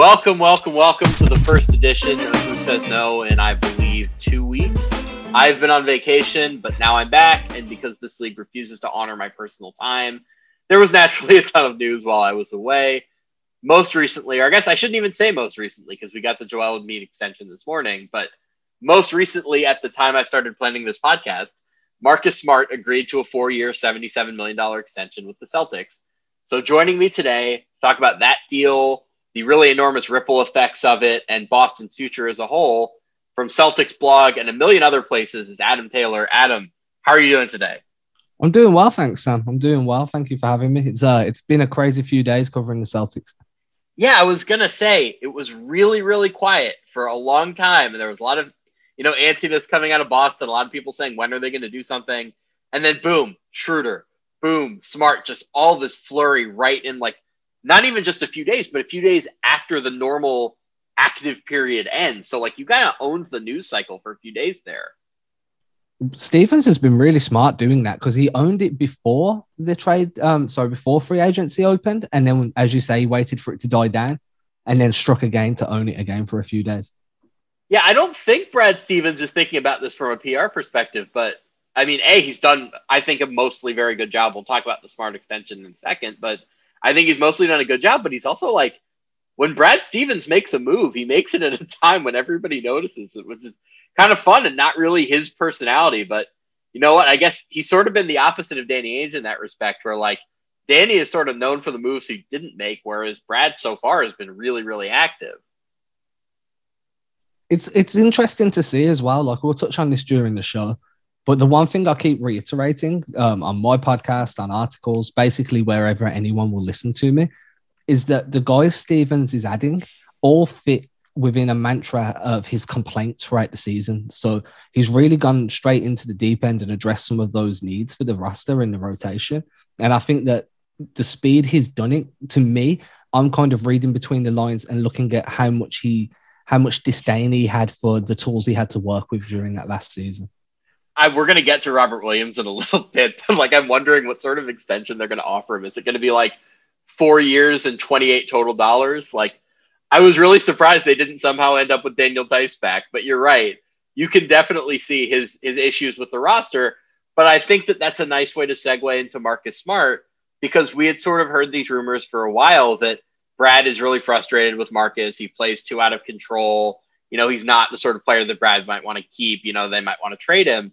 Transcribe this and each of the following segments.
Welcome to the first edition of Who Says No in, I believe, 2 weeks. I've been on vacation, but now I'm back, and because this league refuses to honor my personal time, there was naturally a ton of news while I was away. Most recently, or I guess I shouldn't even say most recently, because we got the Joel Embiid extension this morning, but most recently, at the time I started planning this podcast, Marcus Smart agreed to a 4-year, $77 million extension with the Celtics. So joining me today to talk about that deal, the really enormous ripple effects of it, and Boston's future as a whole, from Celtics blog and a million other places, is Adam Taylor. Adam, how are you doing today? I'm doing well, thanks, Sam. I'm doing well. Thank you for having me. It's been a crazy few days covering the Celtics. Yeah, I was going to say, it was really, really quiet for a long time. And there was a lot of, antsiness coming out of Boston. A lot of people saying, when are they going to do something? And then boom, Schröder, boom, Smart, just all this flurry right in not even just a few days, but a few days after the normal active period ends. So, you kind of owned the news cycle for a few days there. Stevens has been really smart doing that because he owned it before the trade, before free agency opened. And then, as you say, he waited for it to die down and then struck again to own it again for a few days. Yeah, I don't think Brad Stevens is thinking about this from a PR perspective, but he's done, I think, a mostly very good job. We'll talk about the Smart extension in a second, but I think he's mostly done a good job, but he's also when Brad Stevens makes a move, he makes it at a time when everybody notices it, which is kind of fun and not really his personality. But you know what? I guess he's sort of been the opposite of Danny Ainge in that respect, where Danny is sort of known for the moves he didn't make, whereas Brad so far has been really, really active. It's interesting to see as well. We'll touch on this during the show. But the one thing I keep reiterating on my podcast, on articles, basically wherever anyone will listen to me, is that the guys Stevens is adding all fit within a mantra of his complaints throughout the season. So he's really gone straight into the deep end and addressed some of those needs for the roster and the rotation. And I think that the speed he's done it, to me, I'm kind of reading between the lines and looking at how much disdain he had for the tools he had to work with during that last season. We're going to get to Robert Williams in a little bit, but I'm wondering what sort of extension they're going to offer him. Is it going to be 4 years and $28 total? I was really surprised they didn't somehow end up with Daniel Tice back, but you're right. You can definitely see his issues with the roster, but I think that's a nice way to segue into Marcus Smart, because we had sort of heard these rumors for a while that Brad is really frustrated with Marcus. He plays too out of control. He's not the sort of player that Brad might want to keep. They might want to trade him.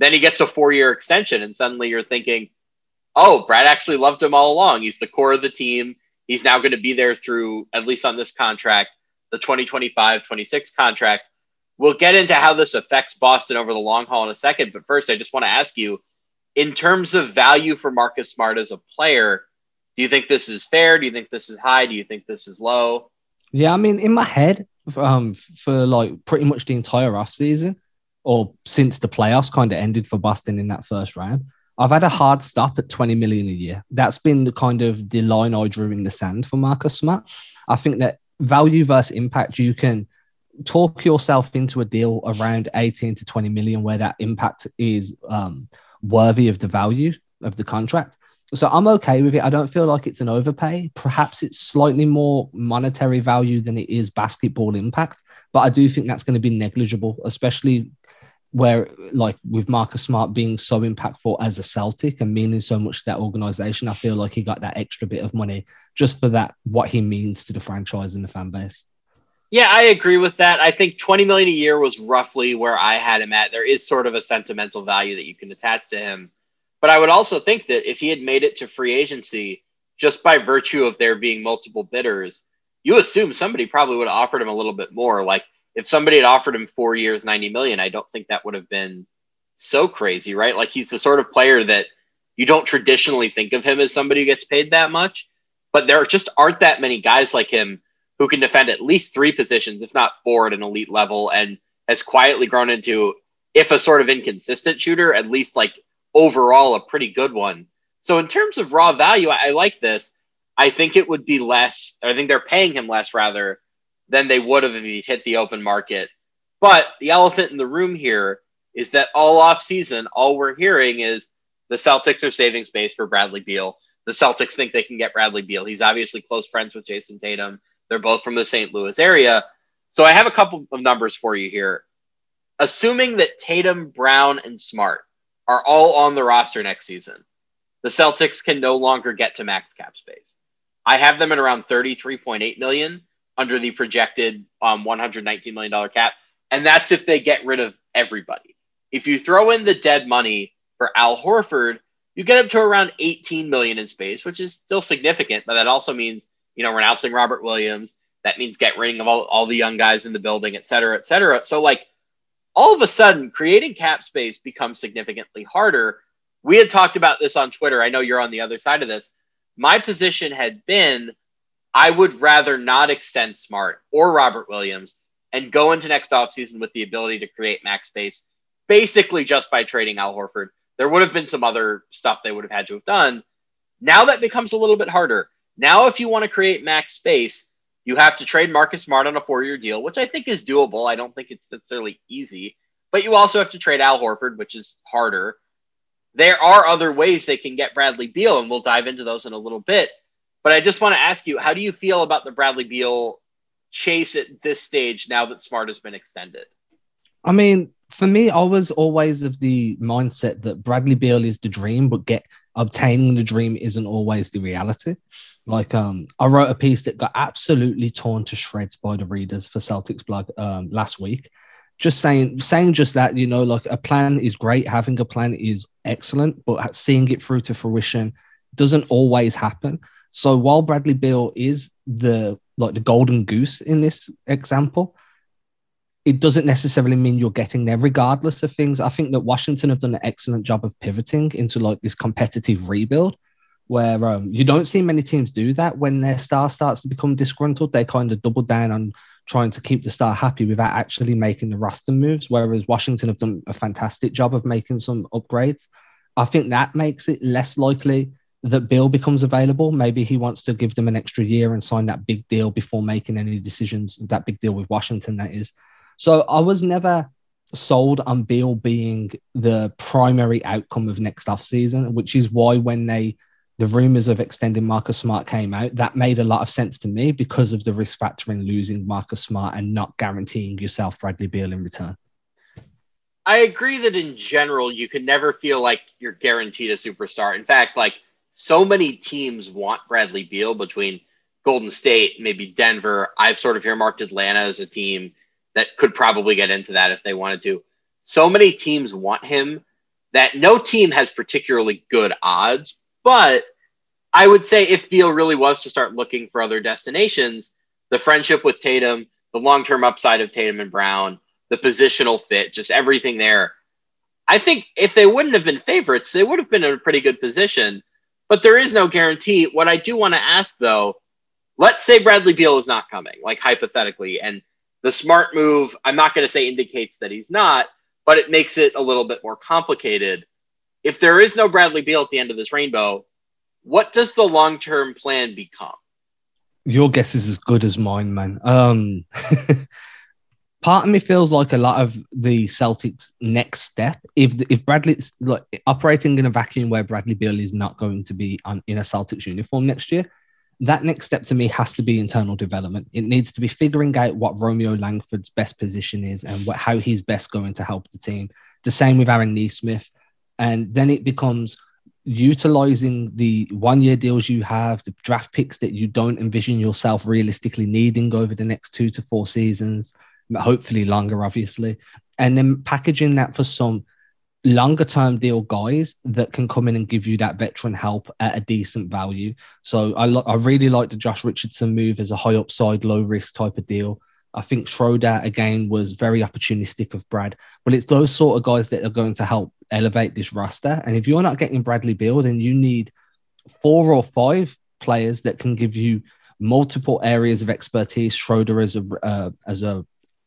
Then he gets a 4-year extension, and suddenly you're thinking, oh, Brad actually loved him all along. He's the core of the team. He's now going to be there through, at least on this contract, the 2025-26 contract. We'll get into how this affects Boston over the long haul in a second, but first I just want to ask you, in terms of value for Marcus Smart as a player, do you think this is fair? Do you think this is high? Do you think this is low? Yeah, in my head, for pretty much the entire offseason, or since the playoffs kind of ended for Boston in that first round, I've had a hard stop at $20 million a year. That's been the kind of the line I drew in the sand for Marcus Smart. I think that value versus impact, you can talk yourself into a deal around 18 to 20 million where that impact is worthy of the value of the contract. So I'm okay with it. I don't feel like it's an overpay. Perhaps it's slightly more monetary value than it is basketball impact, but I do think that's going to be negligible, especially where with Marcus Smart being so impactful as a Celtic and meaning so much to that organization, I feel like he got that extra bit of money just for that, what he means to the franchise and the fan base. Yeah, I agree with that. I think 20 million a year was roughly where I had him at. There is sort of a sentimental value that you can attach to him. But I would also think that if he had made it to free agency, just by virtue of there being multiple bidders, you assume somebody probably would have offered him a little bit more. If somebody had offered him 4 years, 90 million, I don't think that would have been so crazy, right? He's the sort of player that you don't traditionally think of him as somebody who gets paid that much, but there just aren't that many guys like him who can defend at least three positions, if not four at an elite level, and has quietly grown into, if a sort of inconsistent shooter, at least overall a pretty good one. So in terms of raw value, I like this. I think it would be less. I think they're paying him less rather than they would have if he hit the open market. But the elephant in the room here is that all offseason, all we're hearing is the Celtics are saving space for Bradley Beal. The Celtics think they can get Bradley Beal. He's obviously close friends with Jayson Tatum. They're both from the St. Louis area. So I have a couple of numbers for you here. Assuming that Tatum, Brown, and Smart are all on the roster next season, the Celtics can no longer get to max cap space. I have them at around $33.8 million under the projected $119 million cap, and that's if they get rid of everybody. If you throw in the dead money for Al Horford, you get up to around $18 million in space, which is still significant, but that also means, you know, renouncing Robert Williams. That means get rid of all the young guys in the building, et cetera, et cetera. So, like, all of a sudden, creating cap space becomes significantly harder. We had talked about this on Twitter. I know you're on the other side of this. My position had been I would rather not extend Smart or Robert Williams and go into next offseason with the ability to create max space basically just by trading Al Horford. There would have been some other stuff they would have had to have done. Now that becomes a little bit harder. Now, if you want to create max space, you have to trade Marcus Smart on a 4-year deal, which I think is doable. I don't think it's necessarily easy, but you also have to trade Al Horford, which is harder. There are other ways they can get Bradley Beal, and we'll dive into those in a little bit. But I just want to ask you, how do you feel about the Bradley Beal chase at this stage now that Smart has been extended? I mean, for me, I was always of the mindset that Bradley Beal is the dream, but obtaining the dream isn't always the reality. Like, I wrote a piece that got absolutely torn to shreds by the readers for Celtics blog last week. Just saying just that, you know, like, a plan is great. Having a plan is excellent, but seeing it through to fruition doesn't always happen. So while Bradley Beal is the golden goose in this example, it doesn't necessarily mean you're getting there, regardless of things. I think that Washington have done an excellent job of pivoting into like this competitive rebuild, where you don't see many teams do that. When their star starts to become disgruntled, they kind of double down on trying to keep the star happy without actually making the roster moves, whereas Washington have done a fantastic job of making some upgrades. I think that makes it less likely that Beal becomes available. Maybe he wants to give them an extra year and sign that big deal before making any decisions, that big deal with Washington, that is. So I was never sold on Beal being the primary outcome of next offseason, which is why when the rumors of extending Marcus Smart came out, that made a lot of sense to me because of the risk factor in losing Marcus Smart and not guaranteeing yourself Bradley Beal in return. I agree that in general, you can never feel like you're guaranteed a superstar. In fact, like, so many teams want Bradley Beal between Golden State, maybe Denver. I've sort of earmarked Atlanta as a team that could probably get into that if they wanted to. So many teams want him that no team has particularly good odds. But I would say if Beal really was to start looking for other destinations, the friendship with Tatum, the long-term upside of Tatum and Brown, the positional fit, just everything there. I think if they wouldn't have been favorites, they would have been in a pretty good position, but there is no guarantee. What I do want to ask, though, let's say Bradley Beal is not coming, like, hypothetically, and the Smart move, I'm not going to say indicates that he's not, but it makes it a little bit more complicated. If there is no Bradley Beal at the end of this rainbow, what does the long-term plan become? Your guess is as good as mine, man. Part of me feels like a lot of the Celtics' next step, if Bradley's like operating in a vacuum where Bradley Beal is not going to be in a Celtics uniform next year, that next step to me has to be internal development. It needs to be figuring out what Romeo Langford's best position is and how he's best going to help the team. The same with Aaron Nesmith. And then it becomes utilizing the 1-year deals you have, the draft picks that you don't envision yourself realistically needing over the next 2 to 4 seasons, hopefully longer, obviously, and then packaging that for some longer-term deal guys that can come in and give you that veteran help at a decent value. So I really like the Josh Richardson move as a high upside, low risk type of deal. I think Schröder, again, was very opportunistic of Brad, but it's those sort of guys that are going to help elevate this roster. And if you're not getting Bradley Beal, then you need 4 or 5 players that can give you multiple areas of expertise. Schröder as a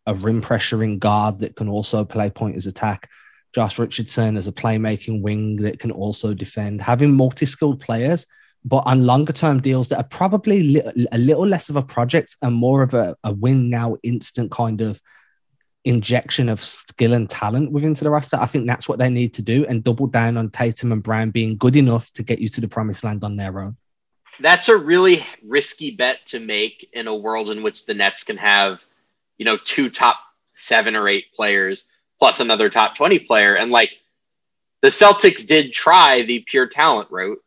rim pressuring guard that can also play pointers attack. Josh Richardson as a playmaking wing that can also defend. Having multi-skilled players, but on longer-term deals that are probably a little less of a project and more of a win-now instant kind of injection of skill and talent within the roster. I think that's what they need to do and double down on Tatum and Brown being good enough to get you to the promised land on their own. that's a really risky bet to make in a world in which the Nets can have, you know, two top 7 or 8 players plus another top 20 player. And like the Celtics did try the pure talent route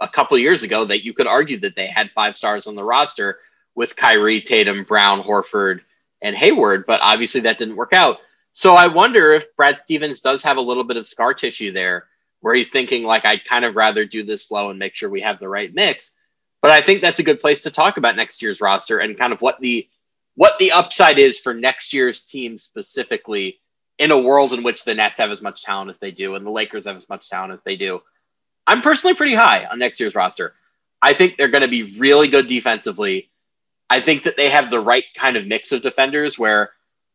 a couple years ago that you could argue that they had 5 stars on the roster with Kyrie, Tatum, Brown, Horford, and Hayward, but obviously that didn't work out. So I wonder if Brad Stevens does have a little bit of scar tissue there where he's thinking like, I'd kind of rather do this slow and make sure we have the right mix. But I think that's a good place to talk about next year's roster and kind of what the upside is for next year's team specifically in a world in which the Nets have as much talent as they do and the Lakers have as much talent as they do. I'm personally pretty high on next year's roster. I think they're going to be really good defensively. I think that they have the right kind of mix of defenders where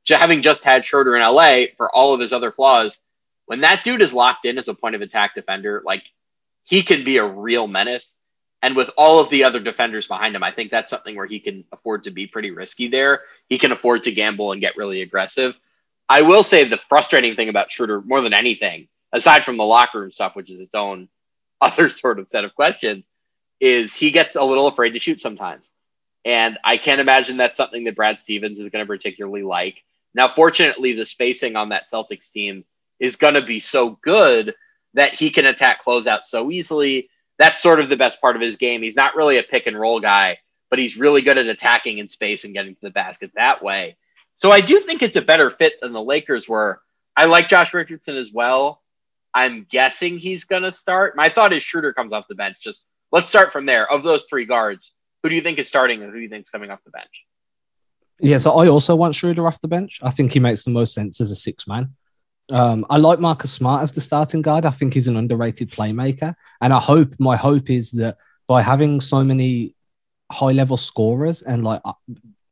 having just had Schröder in LA for all of his other flaws, when that dude is locked in as a point of attack defender, like he can be a real menace. And with all of the other defenders behind him, I think that's something where he can afford to be pretty risky there. He can afford to gamble and get really aggressive. I will say the frustrating thing about Schröder more than anything, aside from the locker room stuff, which is its own other sort of set of questions, is he gets a little afraid to shoot sometimes. And I can't imagine that's something that Brad Stevens is going to particularly like. Now, fortunately, the spacing on that Celtics team is going to be so good that he can attack closeout so easily. That's sort of the best part of his game. He's not really a pick and roll guy, but he's really good at attacking in space and getting to the basket that way. So I do think it's a better fit than the Lakers were. I like Josh Richardson as well. I'm guessing he's going to start. My thought is Schröder comes off the bench. Just let's start from there. Of those 3 guards, who do you think is starting and who do you think is coming off the bench? Yeah, so I also want Schröder off the bench. I think he makes the most sense as a 6th man. I like Marcus Smart as the starting guard. I think he's an underrated playmaker. And I hope, my hope is that by having so many high-level scorers and like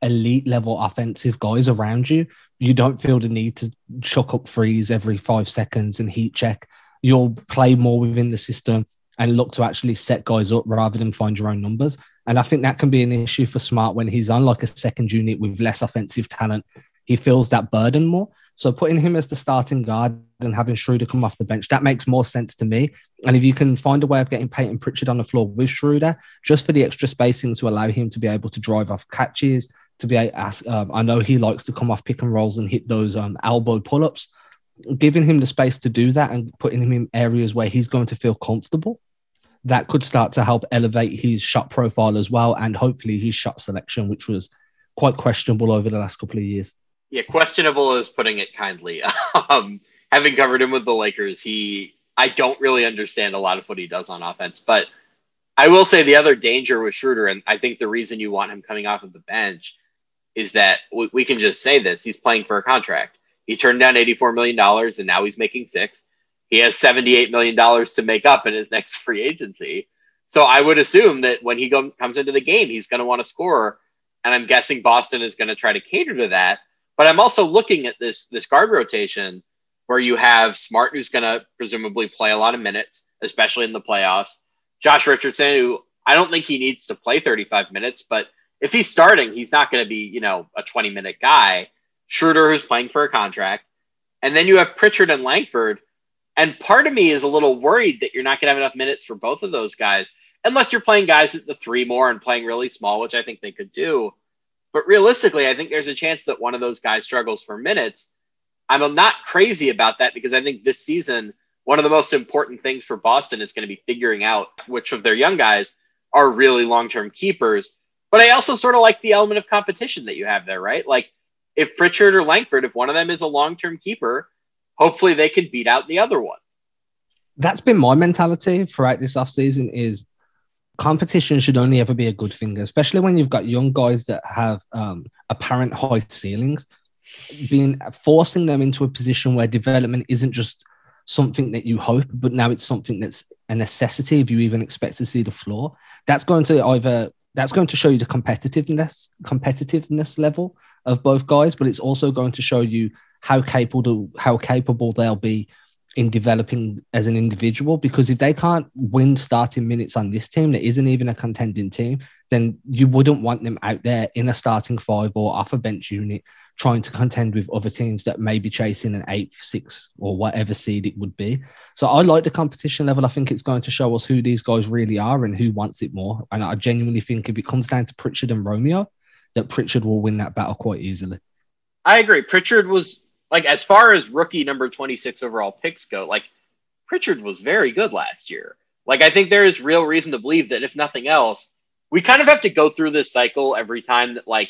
elite-level offensive guys around you, you don't feel the need to chuck up threes every 5 seconds and heat check. You'll play more within the system and look to actually set guys up rather than find your own numbers. And I think that can be an issue for Smart when he's on like a second unit with less offensive talent. He feels that burden more. So putting him as the starting guard and having Schröder come off the bench, that makes more sense to me. And if you can find a way of getting Peyton Pritchard on the floor with Schröder, just for the extra spacing to allow him to be able to drive off catches, to be able to ask, I know he likes to come off pick and rolls and hit those elbow pull-ups. Giving him the space to do that and putting him in areas where he's going to feel comfortable, that could start to help elevate his shot profile as well, and hopefully his shot selection, which was quite questionable over the last couple of years. Yeah, questionable is putting it kindly. Having covered him with the Lakers, I don't really understand a lot of what he does on offense, but I will say the other danger with Schröder, and I think the reason you want him coming off of the bench, is that we can just say this, he's playing for a contract. He turned down $84 million, and now he's making $6 million. He has $78 million to make up in his next free agency. So I would assume that when he comes into the game, he's going to want to score. And I'm guessing Boston is going to try to cater to that. But I'm also looking at this guard rotation where you have Smart, who's going to presumably play a lot of minutes, especially in the playoffs. Josh Richardson, who I don't think he needs to play 35 minutes, but if he's starting, he's not going to be, you know, a 20-minute guy. Schröder, who's playing for a contract. And then you have Pritchard and Langford. And part of me is a little worried that you're not going to have enough minutes for both of those guys, unless you're playing guys at the 3 more and playing really small, which I think they could do. But realistically, I think there's a chance that one of those guys struggles for minutes. I'm not crazy about that because I think this season, one of the most important things for Boston is going to be figuring out which of their young guys are really long-term keepers. But I also sort of like the element of competition that you have there, right? Like, if Pritchard or Langford, if one of them is a long-term keeper, hopefully they can beat out the other one. That's been my mentality throughout this offseason, is competition should only ever be a good thing, especially when you've got young guys that have apparent high ceilings, forcing them into a position where development isn't just something that you hope, but now it's something that's a necessity if you even expect to see the floor. That's going to show you the competitiveness level of both guys, but it's also going to show you how capable they'll be in developing as an individual, because if they can't win starting minutes on this team that isn't even a contending team, then you wouldn't want them out there in a starting five or off a bench unit trying to contend with other teams that may be chasing an 8th, 6th or whatever seed it would be. So I like the competition level. I think it's going to show us who these guys really are and who wants it more. And I genuinely think if it comes down to Pritchard and Romeo, that Pritchard will win that battle quite easily. I agree. Pritchard was, like, as far as rookie number 26 overall picks go, like, Pritchard was very good last year. Like, I think there is real reason to believe that if nothing else, we kind of have to go through this cycle every time that, like,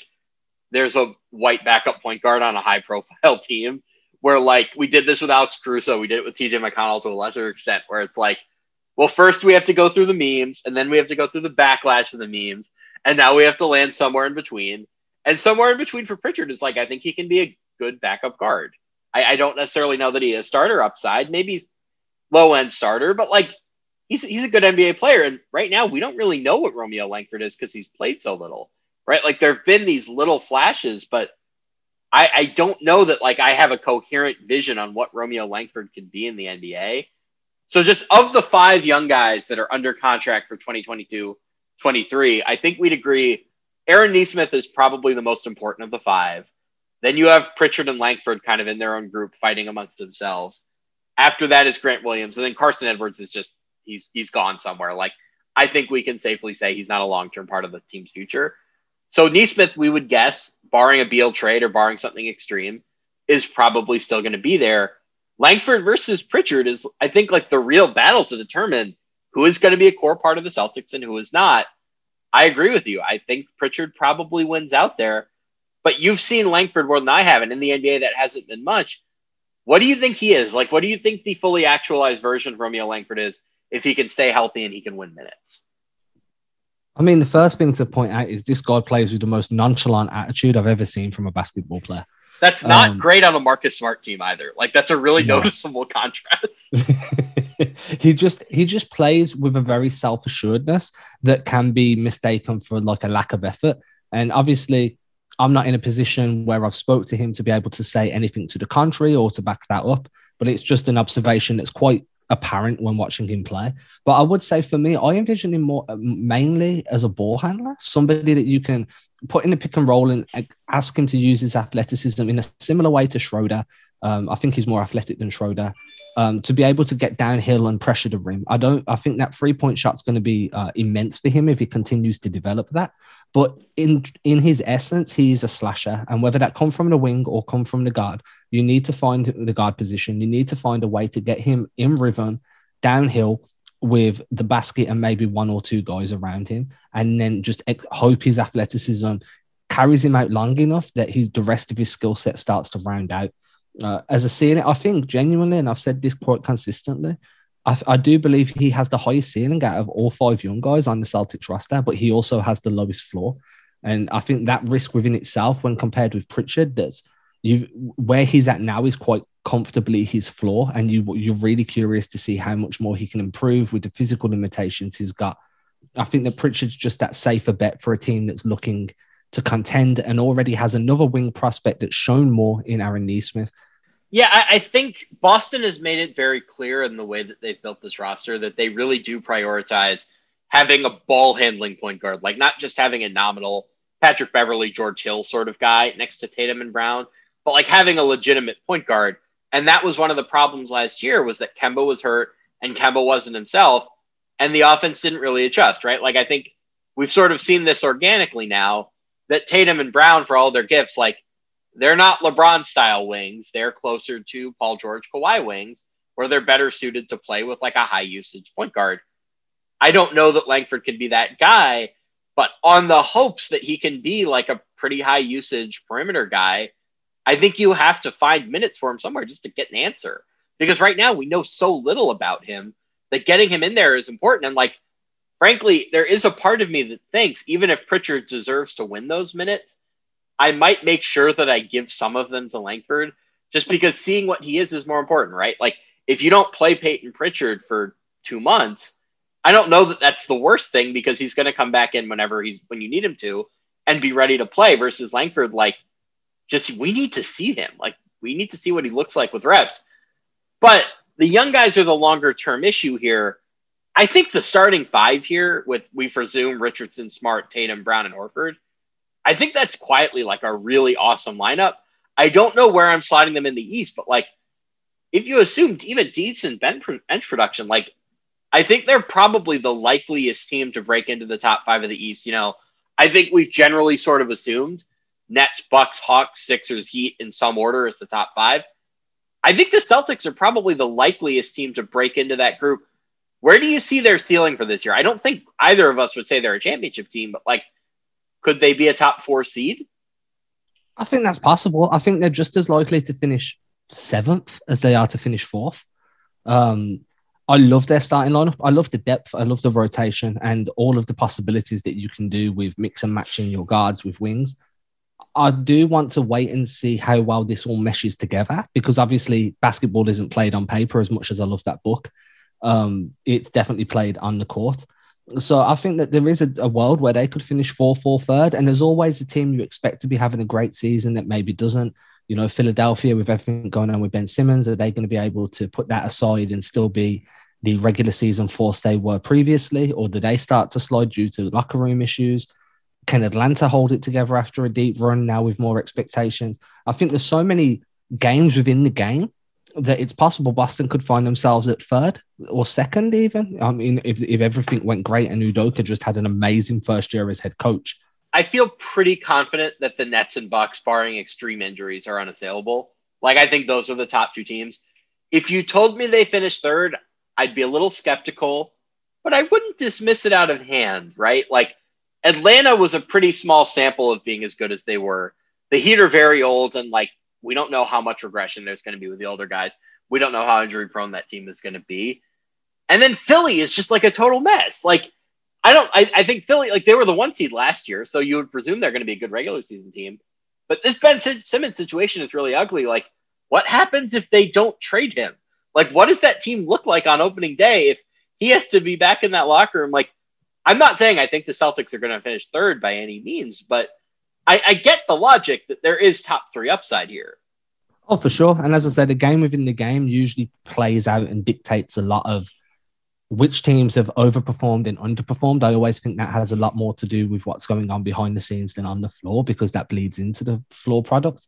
there's a white backup point guard on a high profile team where, like, we did this with Alex Caruso. We did it with TJ McConnell to a lesser extent, where it's like, well, first we have to go through the memes, and then we have to go through the backlash of the memes. And now we have to land somewhere in between. And somewhere in between for Pritchard is, like, I think he can be a good backup guard. I don't necessarily know that he has starter upside, maybe low end starter, but, like, he's a good NBA player. And right now we don't really know what Romeo Langford is because he's played so little, right? Like, there've been these little flashes, but I don't know that, like, I have a coherent vision on what Romeo Langford can be in the NBA. So just of the 5 young guys that are under contract for 2022-23, I think we'd agree Aaron Nesmith is probably the most important of the 5. Then you have Pritchard and Langford kind of in their own group fighting amongst themselves. After that is Grant Williams. And then Carson Edwards is just, he's gone somewhere. Like, I think we can safely say he's not a long-term part of the team's future. So Nesmith, we would guess, barring a Beal trade or barring something extreme, is probably still going to be there. Langford versus Pritchard is, I think, like, the real battle to determine who is going to be a core part of the Celtics and who is not. I agree with you. I think Pritchard probably wins out there. But you've seen Langford more than I have, and in the NBA, that hasn't been much. What do you think he is? Like, what do you think the fully actualized version of Romeo Langford is if he can stay healthy and he can win minutes? I mean, the first thing to point out is this guy plays with the most nonchalant attitude I've ever seen from a basketball player. That's not great on a Marcus Smart team either. Like, that's a really noticeable contrast. He just plays with a very self-assuredness that can be mistaken for, like, a lack of effort. And obviously, I'm not in a position where I've spoke to him to be able to say anything to the contrary or to back that up, but it's just an observation that's quite apparent when watching him play. But I would say for me, I envision him more mainly as a ball handler, somebody that you can put in a pick and roll and ask him to use his athleticism in a similar way to Schröder. I think he's more athletic than Schröder, to be able to get downhill and pressure the rim. I think that three-point shot's going to be immense for him if he continues to develop that. But in his essence, he is a slasher. And whether that come from the wing or come from the guard, you need to find the guard position. You need to find a way to get him in rhythm, downhill, with the basket and maybe one or two guys around him. And then just hope his athleticism carries him out long enough that the rest of his skill set starts to round out. As a ceiling, I think genuinely, and I've said this quite consistently, I do believe he has the highest ceiling out of all 5 young guys on the Celtics roster, but he also has the lowest floor. And I think that risk within itself, when compared with Pritchard, where he's at now is quite comfortably his floor. And you're really curious to see how much more he can improve with the physical limitations he's got. I think that Pritchard's just that safer bet for a team that's looking to contend and already has another wing prospect that's shown more in Aaron Nesmith. Yeah, I think Boston has made it very clear in the way that they've built this roster that they really do prioritize having a ball-handling point guard, like not just having a nominal Patrick Beverley, George Hill sort of guy next to Tatum and Brown, but like having a legitimate point guard. And that was one of the problems last year, was that Kemba was hurt and Kemba wasn't himself, and the offense didn't really adjust, right? Like I think we've sort of seen this organically now, that Tatum and Brown, for all their gifts, like, they're not LeBron-style wings. They're closer to Paul George, Kawhi wings, where they're better suited to play with, like, a high-usage point guard. I don't know that Langford can be that guy, but on the hopes that he can be, like, a pretty high-usage perimeter guy, I think you have to find minutes for him somewhere just to get an answer. Because right now, we know so little about him that getting him in there is important. And, like, frankly, there is a part of me that thinks, even if Pritchard deserves to win those minutes, I might make sure that I give some of them to Langford, just because seeing what he is more important, right? Like, if you don't play Peyton Pritchard for 2 months, I don't know that that's the worst thing, because he's going to come back in when you need him to and be ready to play, versus Langford, like, just we need to see him. Like, we need to see what he looks like with reps. But the young guys are the longer term issue here. I think the starting five here with, we presume, Richardson, Smart, Tatum, Brown, and Horford, I think that's quietly like a really awesome lineup. I don't know where I'm sliding them in the East, but like if you assumed even decent bench production, like I think they're probably the likeliest team to break into the top five of the East. You know, I think we've generally sort of assumed Nets, Bucks, Hawks, Sixers, Heat in some order as the top five. I think the Celtics are probably the likeliest team to break into that group. Where do you see their ceiling for this year? I don't think either of us would say they're a championship team, but like, could they be a top four seed? I think that's possible. I think they're just as likely to finish seventh as they are to finish fourth. I love their starting lineup. I love the depth. I love the rotation and all of the possibilities that you can do with mix and matching your guards with wings. I do want to wait and see how well this all meshes together, because obviously basketball isn't played on paper as much as I love that book. It's definitely played on the court. So I think that there is a world where they could finish 4-4 third. And there's always a team you expect to be having a great season that maybe doesn't. You know, Philadelphia, with everything going on with Ben Simmons, are they going to be able to put that aside and still be the regular season force they were previously? Or do they start to slide due to locker room issues? Can Atlanta hold it together after a deep run now with more expectations? I think there's so many games within the game that it's possible Boston could find themselves at third or second even. I mean, if everything went great and Udoka just had an amazing first year as head coach. I feel pretty confident that the Nets and Bucks, barring extreme injuries, are unassailable. Like, I think those are the top two teams. If you told me they finished third, I'd be a little skeptical, but I wouldn't dismiss it out of hand, right? Like, Atlanta was a pretty small sample of being as good as they were. The Heat are very old, and like, we don't know how much regression there's going to be with the older guys. We don't know how injury prone that team is going to be. And then Philly is just like a total mess. Like, I think Philly, like, they were the one seed last year, so you would presume they're going to be a good regular season team. But this Ben Simmons situation is really ugly. Like, what happens if they don't trade him? Like, what does that team look like on opening day if he has to be back in that locker room? Like, I'm not saying I think the Celtics are going to finish third by any means, but I get the logic that there is top three upside here. Oh, for sure. And as I said, a game within the game usually plays out and dictates a lot of which teams have overperformed and underperformed. I always think that has a lot more to do with what's going on behind the scenes than on the floor, because that bleeds into the floor product.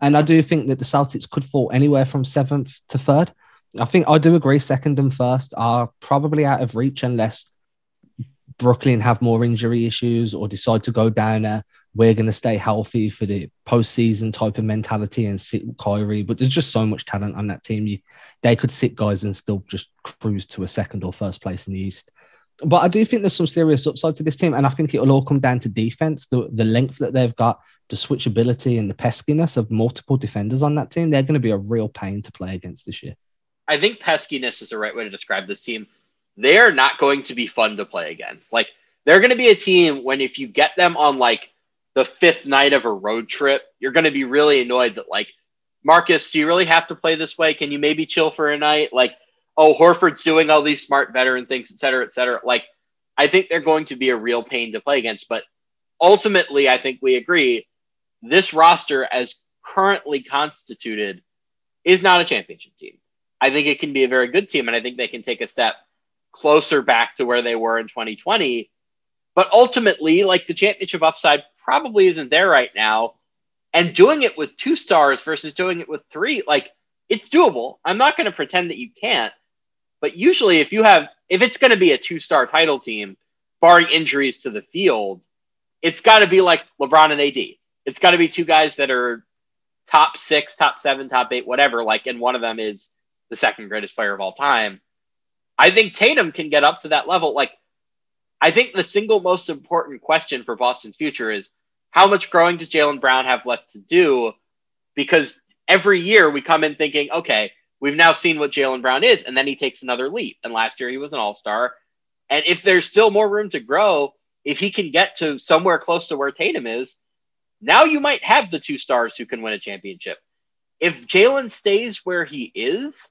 And I do think that the Celtics could fall anywhere from seventh to third. I think I do agree second and first are probably out of reach unless Brooklyn have more injury issues or decide to go down a we're going to stay healthy for the postseason type of mentality and sit Kyrie. But there's just so much talent on that team. They could sit guys and still just cruise to a second or first place in the East. But I do think there's some serious upside to this team. And I think it'll all come down to defense, the length that they've got, the switchability and the peskiness of multiple defenders on that team. They're going to be a real pain to play against this year. I think peskiness is the right way to describe this team. They are not going to be fun to play against. Like, they're going to be a team when if you get them on like the fifth night of a road trip, you're going to be really annoyed that like, Marcus, do you really have to play this way? Can you maybe chill for a night? Like, oh, Horford's doing all these smart veteran things, et cetera, et cetera. Like, I think they're going to be a real pain to play against. But ultimately, I think we agree this roster as currently constituted is not a championship team. I think it can be a very good team, and I think they can take a step closer back to where they were in 2020. But ultimately, like, the championship upside probably isn't there right now. And doing it with two stars versus doing it with three, like, it's doable. I'm not going to pretend that you can't. But usually if it's going to be a two-star title team, barring injuries to the field, it's got to be like LeBron and AD. It's got to be two guys that are top six, top seven, top eight, whatever. Like, and one of them is the second greatest player of all time. I think Tatum can get up to that level. Like, I think the single most important question for Boston's future is how much growing does Jaylen Brown have left to do? Because every year we come in thinking, okay, we've now seen what Jaylen Brown is, and then he takes another leap. And last year he was an all-star. And if there's still more room to grow, if he can get to somewhere close to where Tatum is, now you might have the two stars who can win a championship. If Jaylen stays where he is,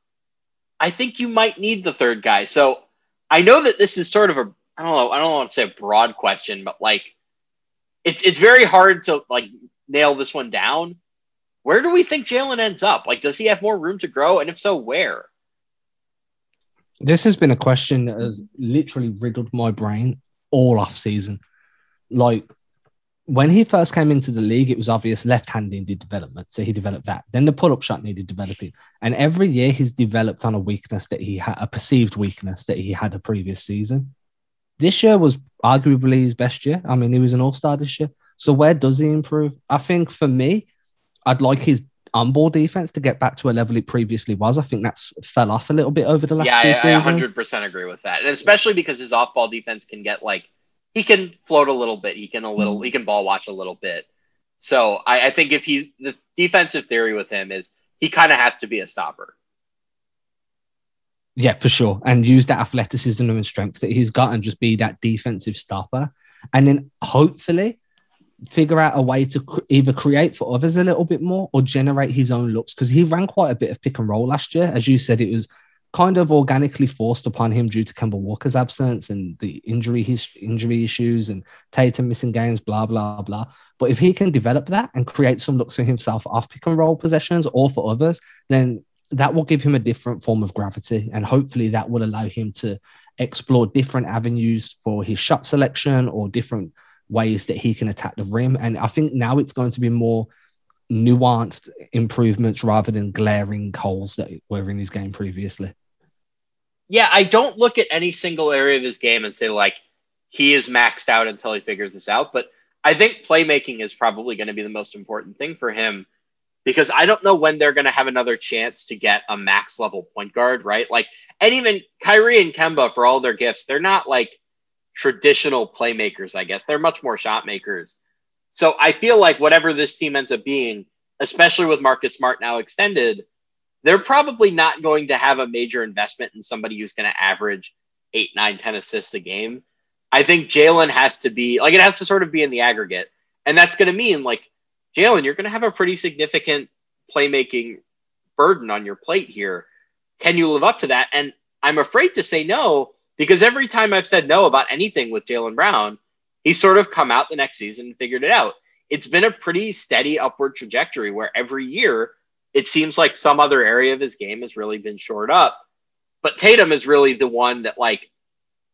I think you might need the third guy. So I know that this is sort of a, I don't want to say a broad question, but like, it's very hard to like nail this one down. Where do we think Jaylen ends up? Like, does he have more room to grow? And if so, where? This has been a question that has literally riddled my brain all off season. Like, when he first came into the league, it was obvious left-hand needed development, so he developed that. Then the pull-up shot needed developing. And every year he's developed on a weakness that he had, a perceived weakness that he had a previous season. This year was arguably his best year. I mean, he was an all-star this year. So where does he improve? I think for me, I'd like his on-ball defense to get back to a level it previously was. I think that's fell off a little bit over the last two seasons. Yeah, I 100% agree with that. And especially because his off-ball defense can get like, he can float a little bit. He can ball watch a little bit. So I think if he's the defensive theory with him is he kind of has to be a stopper. Yeah, for sure. And use that athleticism and strength that he's got and just be that defensive stopper. And then hopefully figure out a way to either create for others a little bit more or generate his own looks. Because he ran quite a bit of pick and roll last year. As you said, it was kind of organically forced upon him due to Kemba Walker's absence and the injury issues and Tatum missing games, blah, blah, blah. But if he can develop that and create some looks for himself off pick and roll possessions or for others, then that will give him a different form of gravity. And hopefully that will allow him to explore different avenues for his shot selection or different ways that he can attack the rim. And I think now it's going to be more nuanced improvements rather than glaring holes that were in his game previously. Yeah, I don't look at any single area of his game and say, like, he is maxed out until he figures this out. But I think playmaking is probably going to be the most important thing for him because I don't know when they're going to have another chance to get a max level point guard, right? Like, and even Kyrie and Kemba, for all their gifts, they're not like traditional playmakers, I guess. They're much more shot makers. So I feel like whatever this team ends up being, especially with Marcus Smart now extended, they're probably not going to have a major investment in somebody who's going to average 8, 9, 10 assists a game. I think Jaylen has to be like, it has to sort of be in the aggregate. And that's going to mean like, Jaylen, you're going to have a pretty significant playmaking burden on your plate here. Can you live up to that? And I'm afraid to say no, because every time I've said no about anything with Jaylen Brown, he's sort of come out the next season and figured it out. It's been a pretty steady upward trajectory where every year, it seems like some other area of his game has really been shored up, but Tatum is really the one that, like,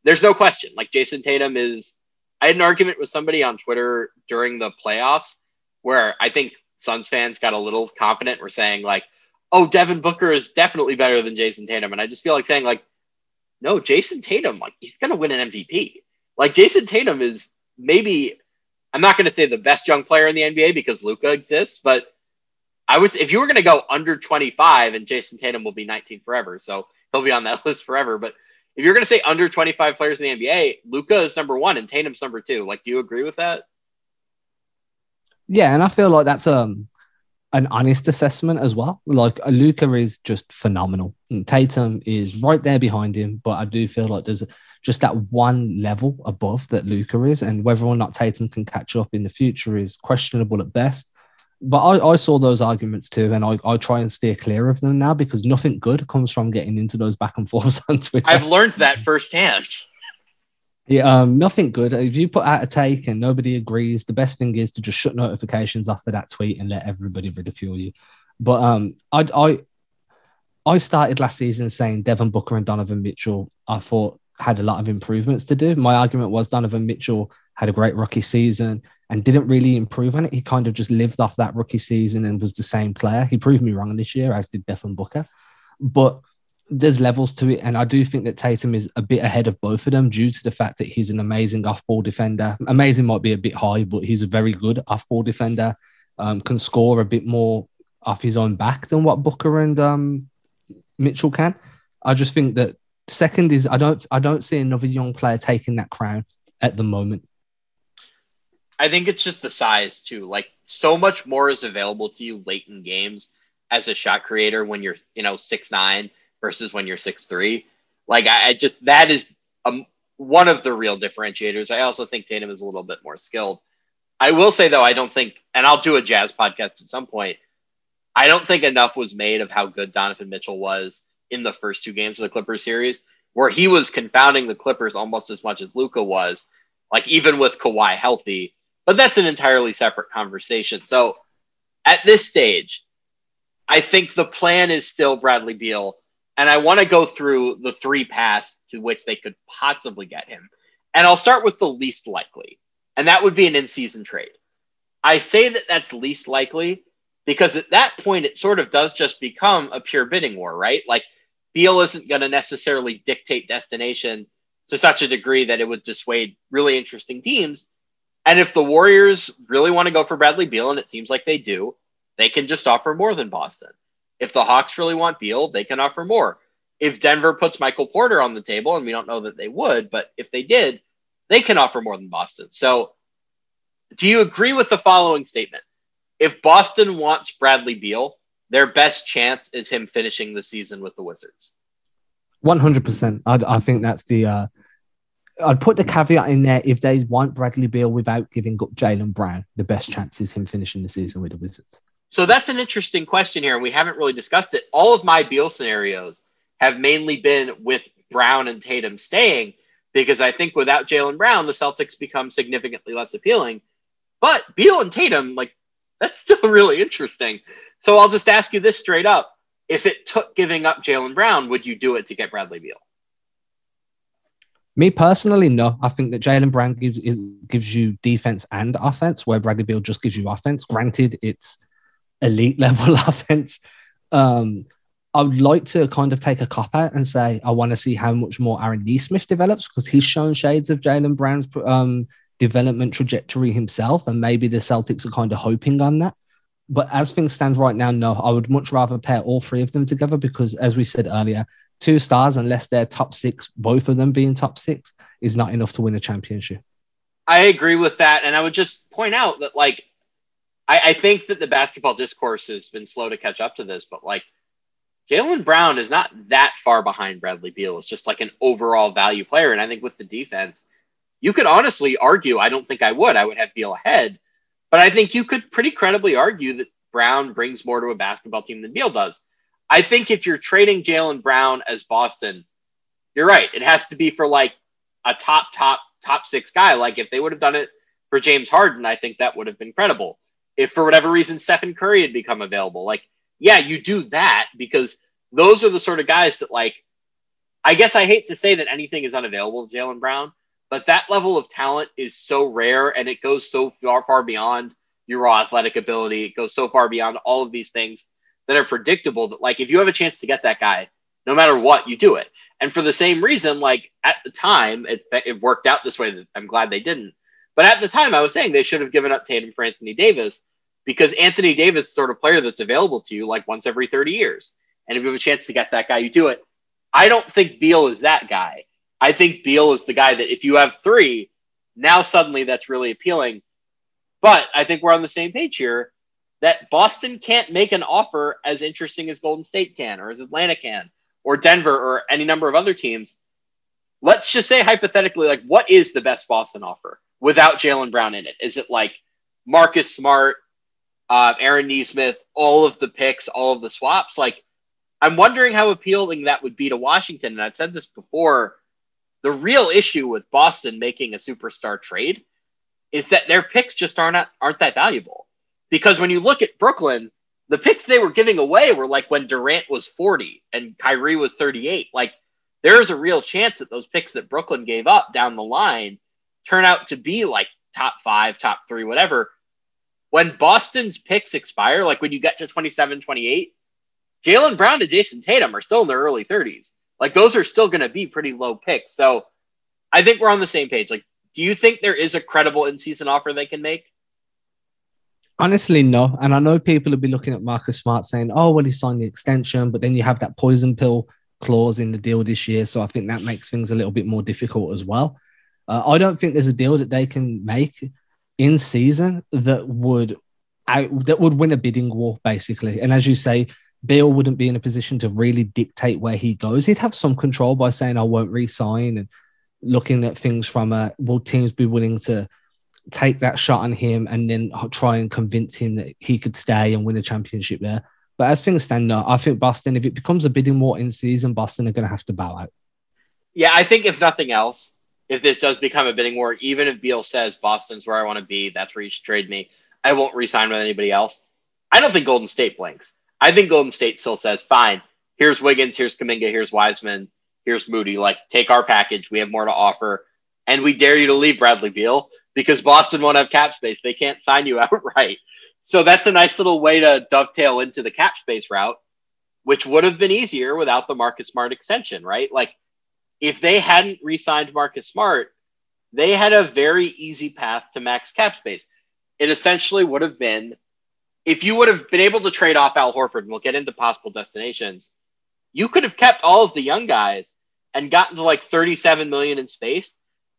there's no question. Like, Jayson Tatum is, I had an argument with somebody on Twitter during the playoffs where I think Suns fans got a little confident. We're saying like, oh, Devin Booker is definitely better than Jayson Tatum. And I just feel like saying like, no, Jayson Tatum, like, he's going to win an MVP. Like, Jayson Tatum is maybe, I'm not going to say the best young player in the NBA because Luka exists, but I would, if you were going to go under 25, and Jayson Tatum will be 19 forever, so he'll be on that list forever. But if you're going to say under 25 players in the NBA, Luka is number 1 and Tatum's number 2. Like, do you agree with that? Yeah, and I feel like that's an honest assessment as well. Like, Luka is just phenomenal, and Tatum is right there behind him. But I do feel like there's just that one level above that Luka is, and whether or not Tatum can catch up in the future is questionable at best. But I saw those arguments too, and I try and steer clear of them now because nothing good comes from getting into those back and forths on Twitter. I've learned that firsthand. Yeah, nothing good. If you put out a take and nobody agrees, the best thing is to just shut notifications off for that tweet and let everybody ridicule you. But I started last season saying Devin Booker and Donovan Mitchell, I thought, had a lot of improvements to do. My argument was Donovan Mitchell had a great rookie season and didn't really improve on it. He kind of just lived off that rookie season and was the same player. He proved me wrong this year, as did Devin Booker. But there's levels to it. And I do think that Tatum is a bit ahead of both of them due to the fact that he's an amazing off-ball defender. Amazing might be a bit high, but he's a very good off-ball defender. Can score a bit more off his own back than what Booker and Mitchell can. I just think that second is I don't see another young player taking that crown at the moment. I think it's just the size too. Like, so much more is available to you late in games as a shot creator when you're, 6'9" versus when you're 6'3". Like, I just, that is one of the real differentiators. I also think Tatum is a little bit more skilled. I will say though, I don't think, and I'll do a Jazz podcast at some point, I don't think enough was made of how good Donovan Mitchell was in the first two games of the Clippers series, where he was confounding the Clippers almost as much as Luka was, like, even with Kawhi healthy. But that's an entirely separate conversation. So at this stage, I think the plan is still Bradley Beal. And I want to go through the three paths to which they could possibly get him. And I'll start with the least likely. And that would be an in-season trade. I say that that's least likely because at that point, it sort of does just become a pure bidding war, right? Like, Beal isn't going to necessarily dictate destination to such a degree that it would dissuade really interesting teams. And if the Warriors really want to go for Bradley Beal, and it seems like they do, they can just offer more than Boston. If the Hawks really want Beal, they can offer more. If Denver puts Michael Porter on the table, and we don't know that they would, but if they did, they can offer more than Boston. So do you agree with the following statement? If Boston wants Bradley Beal, their best chance is him finishing the season with the Wizards. 100%. I think that's the... I'd put the caveat in there. If they want Bradley Beal without giving up Jaylen Brown, the best chance is him finishing the season with the Wizards. So that's an interesting question here, and we haven't really discussed it. All of my Beal scenarios have mainly been with Brown and Tatum staying, because I think without Jaylen Brown, the Celtics become significantly less appealing. But Beal and Tatum, like, that's still really interesting. So I'll just ask you this straight up. If it took giving up Jaylen Brown, would you do it to get Bradley Beal? Me personally, no. I think that Jaylen Brown gives you defense and offense, where Bradley Beal just gives you offense. Granted, it's elite level offense. I would like to kind of take a cop out and say, I want to see how much more Aaron Nesmith develops, because he's shown shades of Jaylen Brown's development trajectory himself, and maybe the Celtics are kind of hoping on that. But as things stand right now, no, I would much rather pair all three of them together, because as we said earlier, two stars, unless they're top six, both of them being top six, is not enough to win a championship. I agree with that. And I would just point out that, like, I think that the basketball discourse has been slow to catch up to this, but, like, Jaylen Brown is not that far behind Bradley Beal. It's just like an overall value player. And I think with the defense, you could honestly argue, I don't think I would have Beal ahead, but I think you could pretty credibly argue that Brown brings more to a basketball team than Beal does. I think if you're trading Jaylen Brown as Boston, you're right. It has to be for, like, a top six guy. Like, if they would have done it for James Harden, I think that would have been credible. If for whatever reason, Stephen Curry had become available, like, yeah, you do that, because those are the sort of guys that, like, I guess I hate to say that anything is unavailable to Jaylen Brown, but that level of talent is so rare, and it goes so far beyond your raw athletic ability. It goes so far beyond all of these things that are predictable that, like, if you have a chance to get that guy, no matter what, you do it. And for the same reason, like, at the time, it worked out this way. That I'm glad they didn't. But at the time, I was saying they should have given up Tatum for Anthony Davis, because Anthony Davis is the sort of player that's available to you, like, once every 30 years. And if you have a chance to get that guy, you do it. I don't think Beal is that guy. I think Beal is the guy that if you have three, now suddenly that's really appealing. But I think we're on the same page here that Boston can't make an offer as interesting as Golden State can, or as Atlanta can, or Denver, or any number of other teams. Let's just say hypothetically, like, what is the best Boston offer without Jaylen Brown in it? Is it like Marcus Smart, Aaron Nesmith, all of the picks, all of the swaps? Like, I'm wondering how appealing that would be to Washington. And I've said this before, the real issue with Boston making a superstar trade is that their picks just aren't that valuable. Because when you look at Brooklyn, the picks they were giving away were like when Durant was 40 and Kyrie was 38. Like, there's a real chance that those picks that Brooklyn gave up down the line turn out to be like top five, top three, whatever. When Boston's picks expire, like when you get to 27, 28, Jaylen Brown and Jayson Tatum are still in their early 30s. Like, those are still going to be pretty low picks. So I think we're on the same page. Like, do you think there is a credible in-season offer they can make? Honestly, no. And I know people will be looking at Marcus Smart saying, oh, well, he signed the extension, but then you have that poison pill clause in the deal this year. So I think that makes things a little bit more difficult as well. I don't think there's a deal that they can make in season that would win a bidding war, basically. And as you say, Beal wouldn't be in a position to really dictate where he goes. He'd have some control by saying, I won't re-sign, and looking at things from will teams be willing to take that shot on him and then try and convince him that he could stay and win a championship there. But as things stand now, I think Boston, if it becomes a bidding war in season, Boston are going to have to bow out. Yeah, I think if nothing else, if this does become a bidding war, even if Beal says Boston's where I want to be, that's where you should trade me, I won't re-sign with anybody else, I don't think Golden State blinks. I think Golden State still says, fine, here's Wiggins, here's Kuminga, here's Wiseman, here's Moody. Like, take our package. We have more to offer. And we dare you to leave, Bradley Beal, because Boston won't have cap space. They can't sign you outright. So that's a nice little way to dovetail into the cap space route, which would have been easier without the Marcus Smart extension, right? Like, if they hadn't re-signed Marcus Smart, they had a very easy path to max cap space. It essentially would have been, if you would have been able to trade off Al Horford, and we'll get into possible destinations, you could have kept all of the young guys and gotten to like $37 million in space.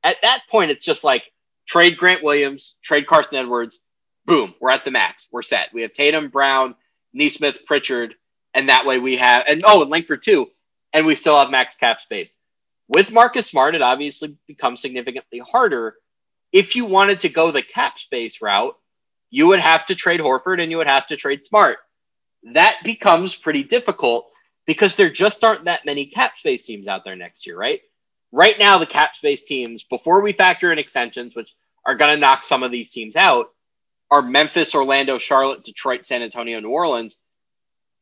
At that point, it's just like, trade Grant Williams, trade Carson Edwards, boom, we're at the max. We're set. We have Tatum, Brown, Nesmith, Pritchard, and that way we have, and Langford too, and we still have max cap space. With Marcus Smart, it obviously becomes significantly harder. If you wanted to go the cap space route, you would have to trade Horford and you would have to trade Smart. That becomes pretty difficult because there just aren't that many cap space teams out there next year, right? Right now, the cap space teams, before we factor in extensions, which are going to knock some of these teams out, are Memphis, Orlando, Charlotte, Detroit, San Antonio, New Orleans.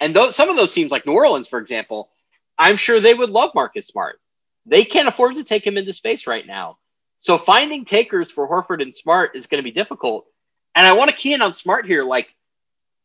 And some of those teams, like New Orleans, for example, I'm sure they would love Marcus Smart. They can't afford to take him into space right now. So finding takers for Horford and Smart is going to be difficult. And I want to key in on Smart here. Like,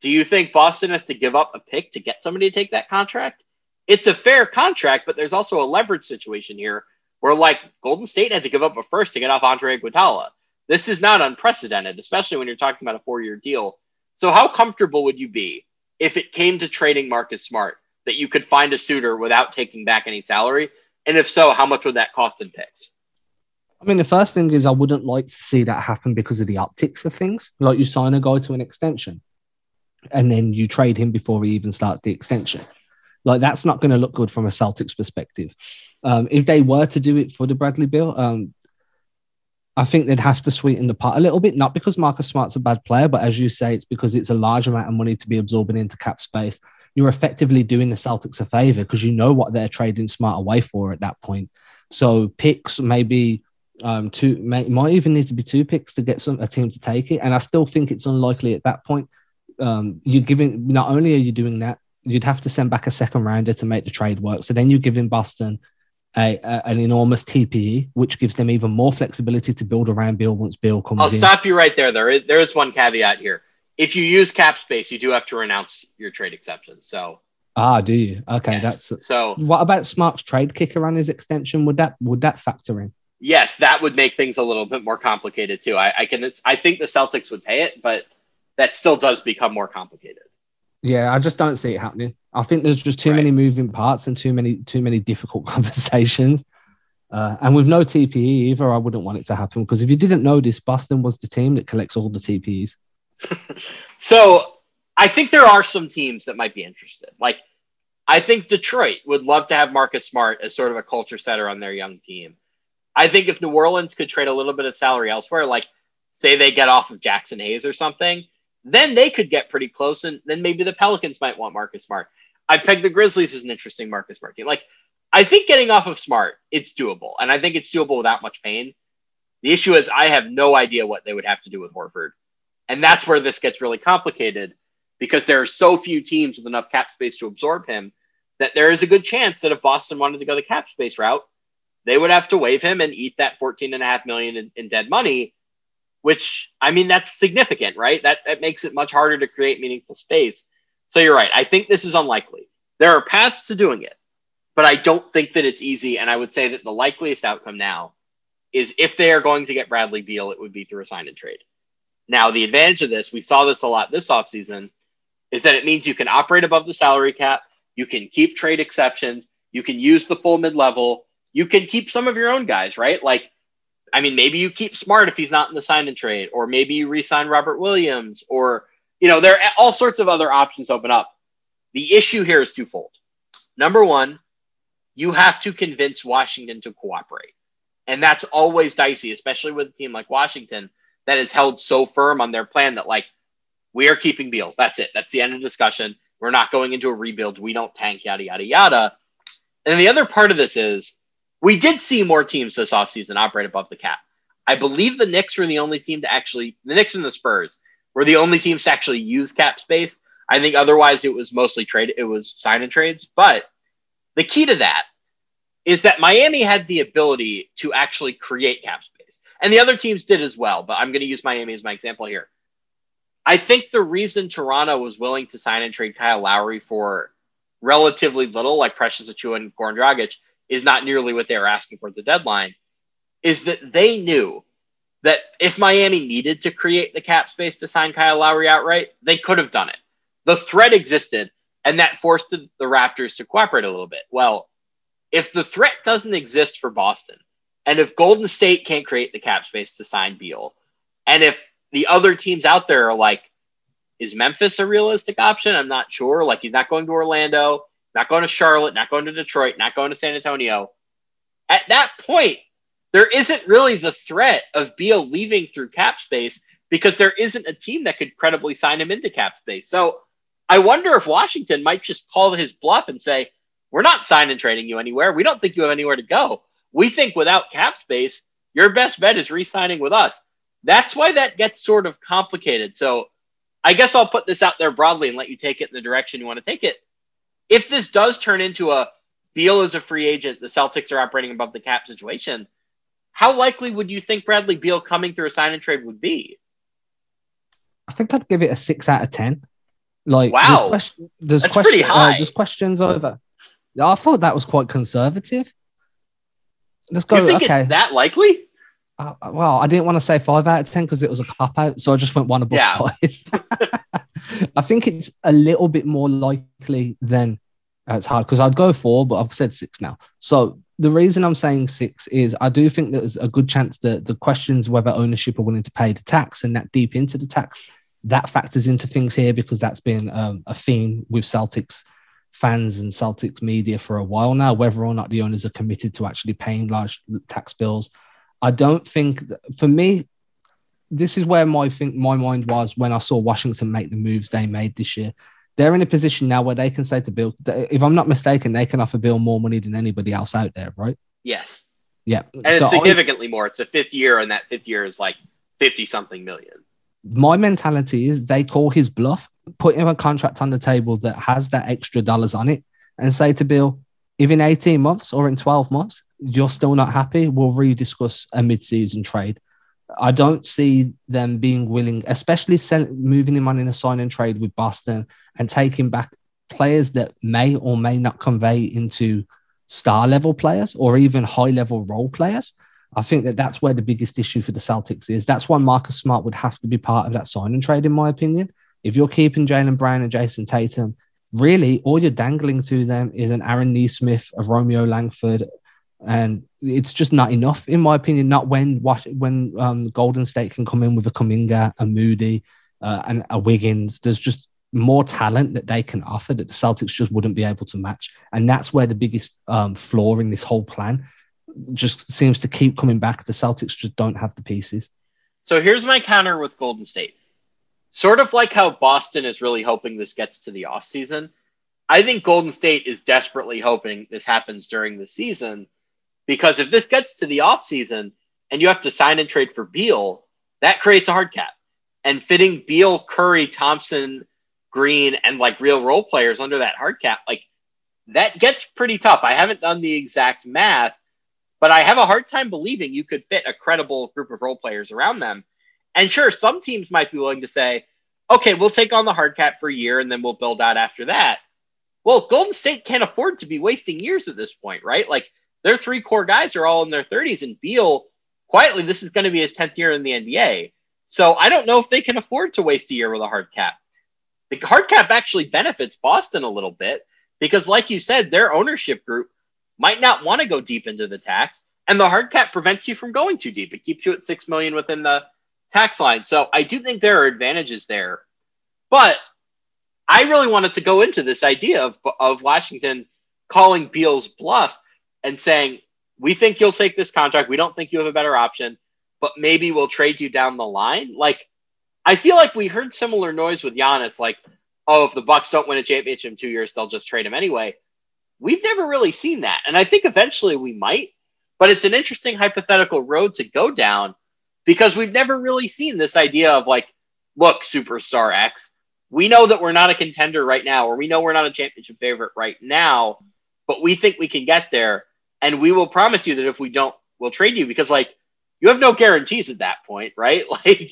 do you think Boston has to give up a pick to get somebody to take that contract? It's a fair contract, but there's also a leverage situation here where, like, Golden State had to give up a first to get off Andre Iguodala. This is not unprecedented, especially when you're talking about a 4-year deal. So how comfortable would you be if it came to trading Marcus Smart, that you could find a suitor without taking back any salary? And if so, how much would that cost in picks? I mean, the first thing is I wouldn't like to see that happen because of the optics of things. Like, you sign a guy to an extension and then you trade him before he even starts the extension. Like, that's not going to look good from a Celtics perspective. If they were to do it for the Bradley Beal, I think they'd have to sweeten the pot a little bit, not because Marcus Smart's a bad player, but as you say, it's because it's a large amount of money to be absorbing into cap space. You're effectively doing the Celtics a favor because you know what they're trading Smart away for at that point. So picks, maybe two, might even need to be two picks to get a team to take it. And I still think it's unlikely at that point. Not only are you doing that, you'd have to send back a second rounder to make the trade work. So then you're giving Boston an enormous TPE, which gives them even more flexibility to build around Bill once Bill comes in. I'll stop you right there. There is one caveat here. If you use cap space, you do have to renounce your trade exception. So, do you? Okay, yes. So. What about Smart's trade kicker on his extension? Would that factor in? Yes, that would make things a little bit more complicated too. I think the Celtics would pay it, but that still does become more complicated. Yeah, I just don't see it happening. I think there's just too many moving parts and too many difficult conversations. And with no TPE either, I wouldn't want it to happen, because if you didn't know this, Boston was the team that collects all the TPEs. So I think there are some teams that might be interested. Like, I think Detroit would love to have Marcus Smart as sort of a culture setter on their young team. I think if New Orleans could trade a little bit of salary elsewhere, like say they get off of Jackson Hayes or something, then they could get pretty close, and then maybe the Pelicans might want Marcus Smart. I pegged the Grizzlies as an interesting Marcus Smart team. Like, I think getting off of Smart, it's doable, and I think it's doable without much pain. The issue is I have no idea what they would have to do with Horford. And that's where this gets really complicated, because there are so few teams with enough cap space to absorb him that there is a good chance that if Boston wanted to go the cap space route, they would have to waive him and eat that $14.5 million in dead money, which, I mean, that's significant, right? That makes it much harder to create meaningful space. So you're right. I think this is unlikely. There are paths to doing it, but I don't think that it's easy. And I would say that the likeliest outcome now is if they are going to get Bradley Beal, it would be through a sign and trade. Now, the advantage of this, we saw this a lot this offseason, is that it means you can operate above the salary cap, you can keep trade exceptions, you can use the full mid-level, you can keep some of your own guys, right? Like, I mean, maybe you keep Smart if he's not in the sign-and-trade, or maybe you re-sign Robert Williams, or, you know, there are all sorts of other options open up. The issue here is twofold. Number one, you have to convince Washington to cooperate. And that's always dicey, especially with a team like Washington, that is held so firm on their plan that, like, we are keeping Beal. That's it. That's the end of the discussion. We're not going into a rebuild. We don't tank, yada, yada, yada. And the other part of this is we did see more teams this offseason operate above the cap. I believe the Knicks were the only team to actually – the Knicks and the Spurs were the only teams to actually use cap space. I think otherwise it was mostly trade. It was sign and trades. But The key to that is that Miami had the ability to actually create cap space. And the other teams did as well, but I'm going to use Miami as my example here. I think the reason Toronto was willing to sign and trade Kyle Lowry for relatively little, like Precious Achiuwa and Goran Dragic, is not nearly what they were asking for at the deadline, is that they knew that if Miami needed to create the cap space to sign Kyle Lowry outright, they could have done it. The threat existed, and that forced the Raptors to cooperate a little bit. Well, if the threat doesn't exist for Boston, and if Golden State can't create the cap space to sign Beal, and if the other teams out there are like, is Memphis a realistic option? I'm not sure. Like, he's not going to Orlando, not going to Charlotte, not going to Detroit, not going to San Antonio. At that point, there isn't really the threat of Beal leaving through cap space because there isn't a team that could credibly sign him into cap space. So I wonder if Washington might just call his bluff and say, we're not signing and trading you anywhere. We don't think you have anywhere to go. We think without cap space, your best bet is re-signing with us. That's why that gets sort of complicated. So I guess I'll put this out there broadly and let you take it in the direction you want to take it. If this does turn into a Beal is a free agent, the Celtics are operating above the cap situation, how likely would you think Bradley Beal coming through a sign and trade would be? I think I'd give it a 6 out of 10. Like, wow, there's questions over. I thought that was quite conservative. Let's go. You think it's that likely? Well, I didn't want to say 5 out of 10 because it was a cop out, so I just went one above five. I think it's a little bit more likely than it's hard because I'd go 4, but I've said 6 now. So the reason I'm saying 6 is I do think there's a good chance that the questions whether ownership are willing to pay the tax and that deep into the tax, that factors into things here because that's been a theme with Celtics fans and Celtics media for a while now, whether or not the owners are committed to actually paying large tax bills. I don't think that, for me, this is where my mind was when I saw Washington make the moves they made this year. They're in a position now where they can say to Bill, if I'm not mistaken, they can offer Bill more money than anybody else out there, right? Yes. Yeah. And so it's significantly more. It's a fifth year, and that fifth year is like 50-something million. My mentality is they call his bluff, put him a contract on the table that has that extra dollars on it, and say to Bill, if in 18 months or in 12 months, you're still not happy, we'll rediscuss a mid-season trade. I don't see them being willing, especially moving him on in a sign-and trade with Boston and taking back players that may or may not convey into star-level players or even high-level role players. I think that's where the biggest issue for the Celtics is. That's why Marcus Smart would have to be part of that sign-and trade, in my opinion. If you're keeping Jaylen Brown and Jayson Tatum, really, all you're dangling to them is an Aaron Nesmith, a Romeo Langford, and it's just not enough, in my opinion, not when Golden State can come in with a Kuminga, a Moody, and a Wiggins. There's just more talent that they can offer that the Celtics just wouldn't be able to match. And that's where the biggest flaw in this whole plan just seems to keep coming back. The Celtics just don't have the pieces. So here's my counter with Golden State. Sort of like how Boston is really hoping this gets to the offseason, I think Golden State is desperately hoping this happens during the season. Because if this gets to the offseason and you have to sign and trade for Beal, that creates a hard cap. And fitting Beal, Curry, Thompson, Green, and like real role players under that hard cap, like that gets pretty tough. I haven't done the exact math, but I have a hard time believing you could fit a credible group of role players around them. And sure, some teams might be willing to say, okay, we'll take on the hard cap for a year and then we'll build out after that. Well, Golden State can't afford to be wasting years at this point, right? Like, their three core guys are all in their 30s, and Beal, quietly, this is going to be his 10th year in the NBA. So I don't know if they can afford to waste a year with a hard cap. The hard cap actually benefits Boston a little bit because, like you said, their ownership group might not want to go deep into the tax, and the hard cap prevents you from going too deep. It keeps you at $6 million within the tax line. So I do think there are advantages there. But I really wanted to go into this idea of Washington calling Beal's bluff and saying, we think you'll take this contract. We don't think you have a better option, but maybe we'll trade you down the line. Like, I feel like we heard similar noise with Giannis, like, oh, if the Bucks don't win a championship in 2 years, they'll just trade him anyway. We've never really seen that. And I think eventually we might, but it's an interesting hypothetical road to go down because we've never really seen this idea of like, look, superstar X, we know that we're not a contender right now, or we know we're not a championship favorite right now, but we think we can get there. And we will promise you that if we don't, we'll trade you, because like you have no guarantees at that point, right? Like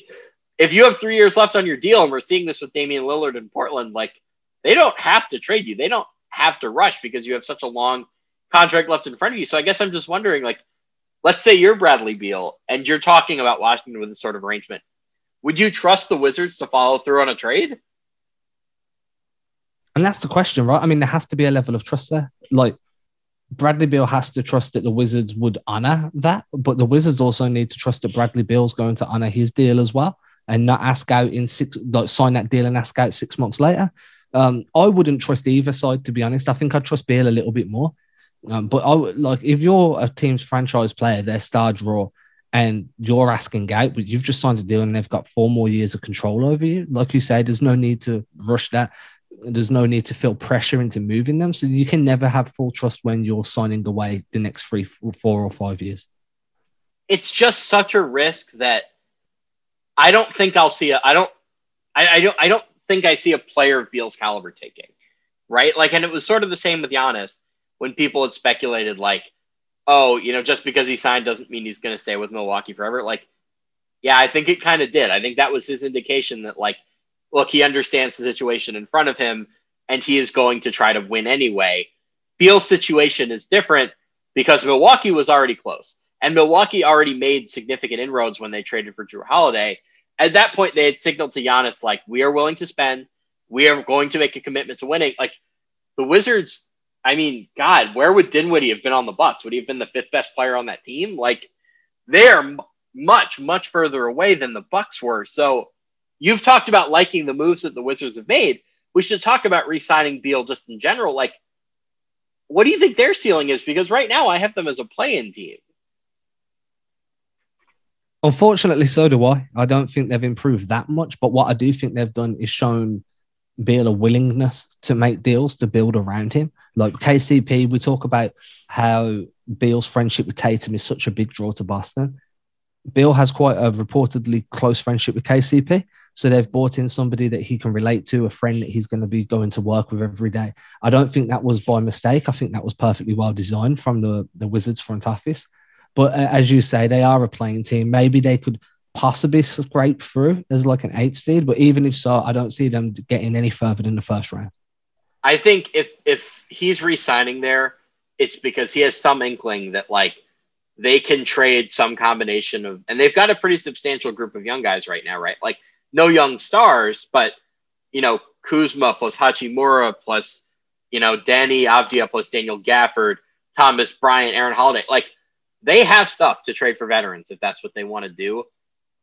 if you have 3 years left on your deal, and we're seeing this with Damian Lillard in Portland, like they don't have to trade you. They don't have to rush because you have such a long contract left in front of you. So I guess I'm just wondering, like, let's say you're Bradley Beal and you're talking about Washington with this sort of arrangement. Would you trust the Wizards to follow through on a trade? And that's the question, right? I mean, there has to be a level of trust there. Like, Bradley Beal has to trust that the Wizards would honor that, but the Wizards also need to trust that Bradley Beal's going to honor his deal as well and not ask out in sign that deal and ask out 6 months later. I wouldn't trust either side, to be honest. I think I trust Beal a little bit more. But I would, like, if you're a team's franchise player, their star draw, and you're asking out, but you've just signed a deal and they've got 4 more years of control over you. Like you say, there's no need to rush that. There's no need to feel pressure into moving them. So you can never have full trust when you're signing away the next 3, 4, or 5 years. It's just such a risk that I don't think I'll see. I don't think I see a player of Beal's caliber taking, right? Like, and it was sort of the same with Giannis when people had speculated, like, oh, you know, just because he signed doesn't mean he's going to stay with Milwaukee forever. Like, yeah, I think it kind of did. I think that was his indication that, like, look, he understands the situation in front of him and he is going to try to win anyway. Beal's situation is different because Milwaukee was already close and Milwaukee already made significant inroads when they traded for Drew Holiday. At that point, they had signaled to Giannis, like, we are willing to spend. We are going to make a commitment to winning. Like, the Wizards, I mean, God, where would Dinwiddie have been on the Bucks? Would he have been the fifth best player on that team? Like, they are much, much further away than the Bucks were. So you've talked about liking the moves that the Wizards have made. We should talk about re-signing Beal just in general. Like, what do you think their ceiling is? Because right now I have them as a play-in team. Unfortunately, so do I. I don't think they've improved that much. But what I do think they've done is shown Beal a willingness to make deals to build around him. Like KCP, we talk about how Beal's friendship with Tatum is such a big draw to Boston. Beal has quite a reportedly close friendship with KCP. So they've brought in somebody that he can relate to, a friend that he's going to be going to work with every day. I don't think that was by mistake. I think that was perfectly well designed from the Wizards front office. But as you say, they are a playing team. Maybe they could possibly scrape through as like an 8th seed, but even if so, I don't see them getting any further than the first round. I think if he's re-signing there, it's because he has some inkling that like they can trade some combination of, and they've got a pretty substantial group of young guys right now, right? Like no young stars, but you know, Kuzma plus Hachimura plus, you know, Danny Avdia plus Daniel Gafford, Thomas Bryant, Aaron Holiday. Like they have stuff to trade for veterans if that's what they want to do.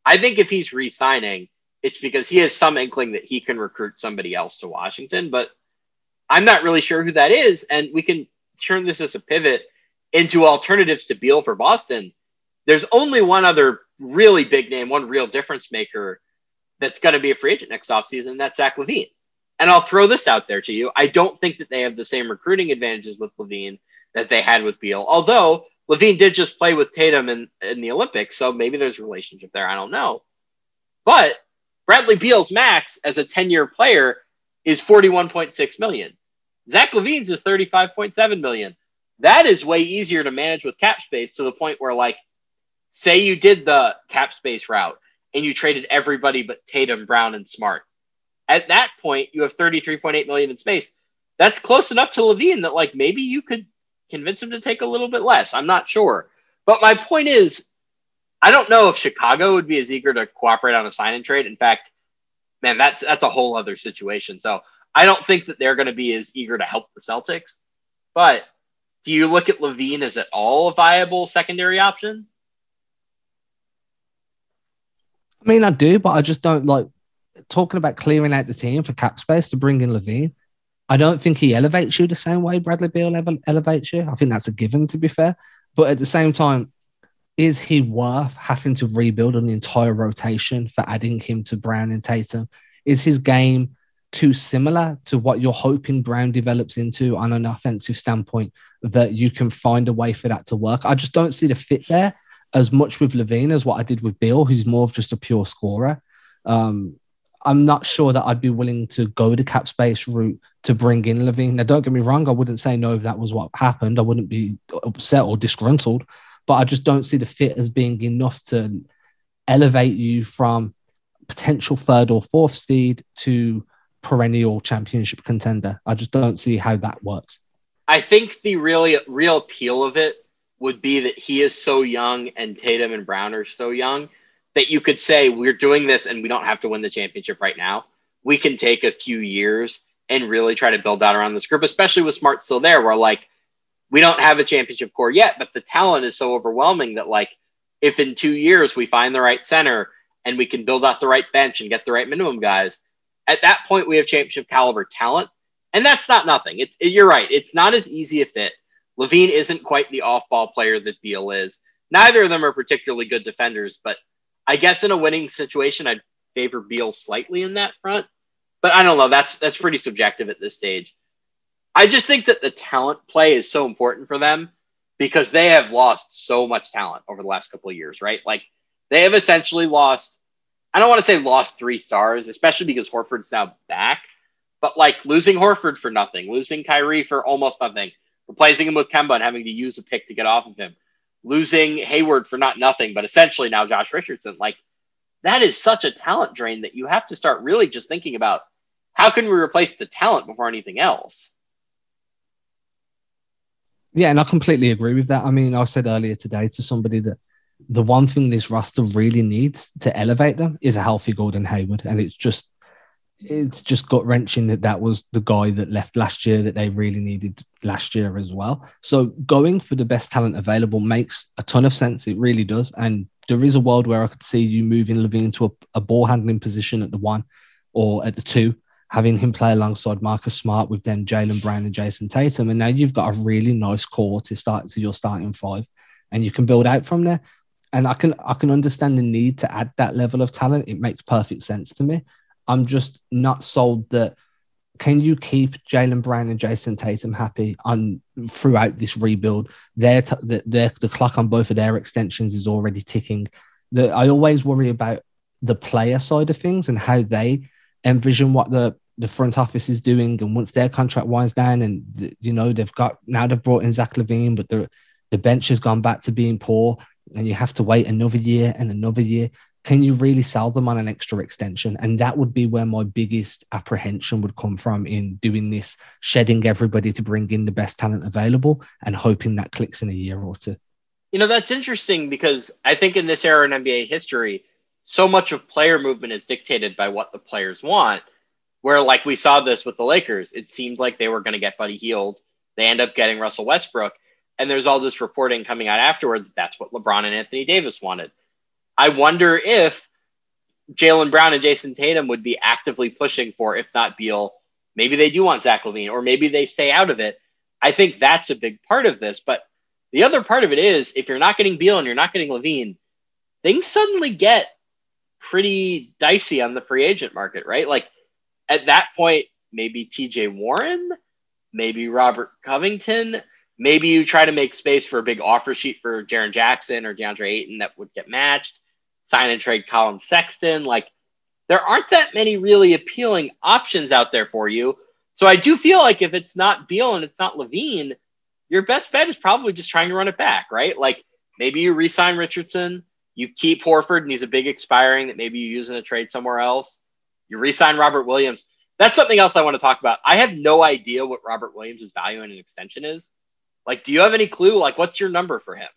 I think if he's re-signing, it's because he has some inkling that he can recruit somebody else to Washington, but I'm not really sure who that is. And we can turn this as a pivot into alternatives to Beal for Boston. There's only one other really big name, one real difference maker that's going to be a free agent next offseason, and that's Zach LaVine. And I'll throw this out there to you. I don't think that they have the same recruiting advantages with LaVine that they had with Beal, although LaVine did just play with Tatum in the Olympics, so maybe there's a relationship there. I don't know. But Bradley Beal's max as a 10-year player is $41.6 million. Zach LaVine's is $35.7 million. That is way easier to manage with cap space, to the point where, like, say you did the cap space route and you traded everybody but Tatum, Brown, and Smart. At that point, you have $33.8 million in space. That's close enough to LaVine that, like, maybe you could convince him to take a little bit less. I'm not sure. But my point is, I don't know if Chicago would be as eager to cooperate on a sign and trade. In fact, man, that's a whole other situation. So I don't think that they're going to be as eager to help the Celtics. But do you look at LaVine as at all a viable secondary option? I mean, I do, but I just don't like talking about clearing out the team for cap space to bring in LaVine. I don't think he elevates you the same way Bradley Beal elevates you. I think that's a given, to be fair. But at the same time, is he worth having to rebuild an entire rotation for adding him to Brown and Tatum? Is his game too similar to what you're hoping Brown develops into on an offensive standpoint that you can find a way for that to work? I just don't see the fit there as much with LaVine as what I did with Beal, who's more of just a pure scorer. I'm not sure that I'd be willing to go the cap space route to bring in Levine. Now, don't get me wrong. I wouldn't say no if that was what happened. I wouldn't be upset or disgruntled, but I just don't see the fit as being enough to elevate you from potential third or fourth seed to perennial championship contender. I just don't see how that works. I think the real appeal of it would be that he is so young and Tatum and Brown are so young that you could say, we're doing this and we don't have to win the championship right now. We can take a few years and really try to build out around this group, especially with Smart still there, where like, we don't have a championship core yet, but the talent is so overwhelming that like, if in 2 years we find the right center and we can build out the right bench and get the right minimum guys, at that point we have championship caliber talent. And that's not nothing. You're right. It's not as easy a fit. Levine isn't quite the off-ball player that Beal is. Neither of them are particularly good defenders, but I guess in a winning situation, I'd favor Beal slightly in that front. But I don't know. That's pretty subjective at this stage. I just think that the talent play is so important for them because they have lost so much talent over the last couple of years, right? Like they have essentially lost, I don't want to say lost three stars, especially because Horford's now back. But like losing Horford for nothing, losing Kyrie for almost nothing, replacing him with Kemba and having to use a pick to get off of him, losing Hayward for not nothing, but essentially now Josh Richardson, like that is such a talent drain that you have to start really just thinking about how can we replace the talent before anything else? Yeah, and I completely agree with that. I mean, I said earlier today to somebody that the one thing this roster really needs to elevate them is a healthy Gordon Hayward. And it's just gut-wrenching that was the guy that left last year that they really needed last year as well. So going for the best talent available makes a ton of sense. It really does. And there is a world where I could see you moving Levine to a ball handling position at the one or at the two, having him play alongside Marcus Smart with them, Jaylen Brown and Jayson Tatum. And now you've got a really nice core to start to your starting five and you can build out from there. And I can understand the need to add that level of talent. It makes perfect sense to me. I'm just not sold that. Can you keep Jaylen Brown and Jayson Tatum happy throughout this rebuild? The clock on both of their extensions is already ticking. I always worry about the player side of things and how they envision what the front office is doing. And once their contract winds down and, they've brought in Zach LaVine, but the bench has gone back to being poor and you have to wait another year and another year. Can you really sell them on an extra extension? And that would be where my biggest apprehension would come from in doing this, shedding everybody to bring in the best talent available and hoping that clicks in a year or two. That's interesting because I think in this era in NBA history, so much of player movement is dictated by what the players want, where like we saw this with the Lakers. It seemed like they were going to get Buddy Hield. They end up getting Russell Westbrook. And there's all this reporting coming out afterward that that's what LeBron and Anthony Davis wanted. I wonder if Jaylen Brown and Jayson Tatum would be actively pushing for, if not Beal, maybe they do want Zach LaVine, or maybe they stay out of it. I think that's a big part of this. But the other part of it is, if you're not getting Beal and you're not getting LaVine, things suddenly get pretty dicey on the free agent market, right? Like at that point, maybe TJ Warren, maybe Robert Covington, maybe you try to make space for a big offer sheet for Jaren Jackson or DeAndre Ayton that would get matched. Sign and trade Colin Sexton. Like, there aren't that many really appealing options out there for you. So I do feel like if it's not Beal and it's not LaVine, your best bet is probably just trying to run it back, right? Like, maybe you re-sign Richardson, you keep Horford, and he's a big expiring that maybe you use in a trade somewhere else. You re-sign Robert Williams. That's something else I want to talk about. I have no idea what Robert Williams' value in an extension is. Like, do you have any clue? Like, what's your number for him?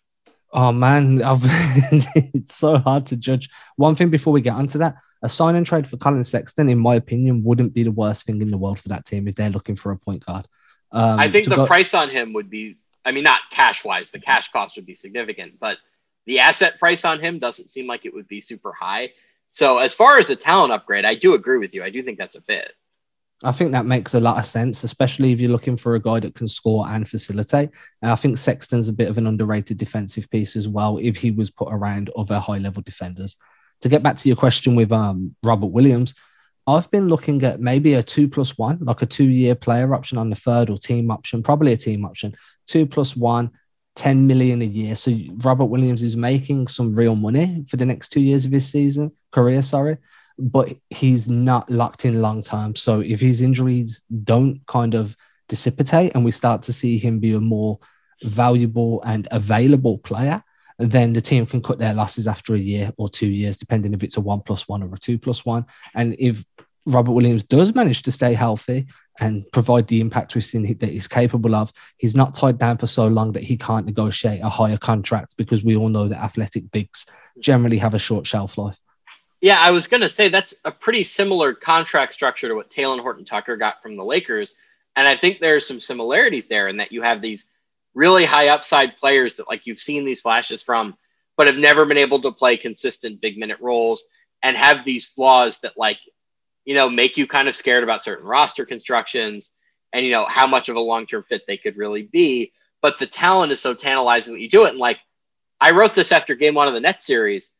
Oh, man, it's so hard to judge. One thing before we get onto that, a sign and trade for Colin Sexton, in my opinion, wouldn't be the worst thing in the world for that team if they're looking for a point guard. I think the price on him would be, I mean, not cash-wise. The cash cost would be significant, but the asset price on him doesn't seem like it would be super high. So as far as a talent upgrade, I do agree with you. I do think that's a fit. I think that makes a lot of sense, especially if you're looking for a guy that can score and facilitate. And I think Sexton's a bit of an underrated defensive piece as well, if he was put around other high-level defenders. To get back to your question with Robert Williams, I've been looking at maybe a 2+1, like a 2-year player option on the third or team option, probably a team option, 2+1, $10 million a year. So Robert Williams is making some real money for the next 2 years of his career. but he's not locked in long term. So if his injuries don't kind of dissipate and we start to see him be a more valuable and available player, then the team can cut their losses after a year or 2 years, depending if it's a 1+1 or a 2+1. And if Robert Williams does manage to stay healthy and provide the impact we've seen that he's capable of, he's not tied down for so long that he can't negotiate a higher contract, because we all know that athletic bigs generally have a short shelf life. Yeah, I was going to say that's a pretty similar contract structure to what Talen Horton-Tucker got from the Lakers. And I think there's some similarities there in that you have these really high upside players that, like, you've seen these flashes from, but have never been able to play consistent big minute roles and have these flaws that, like, you know, make you kind of scared about certain roster constructions and, you know, how much of a long-term fit they could really be. But the talent is so tantalizing that you do it. And, like, I wrote this after Game 1 of the Nets series,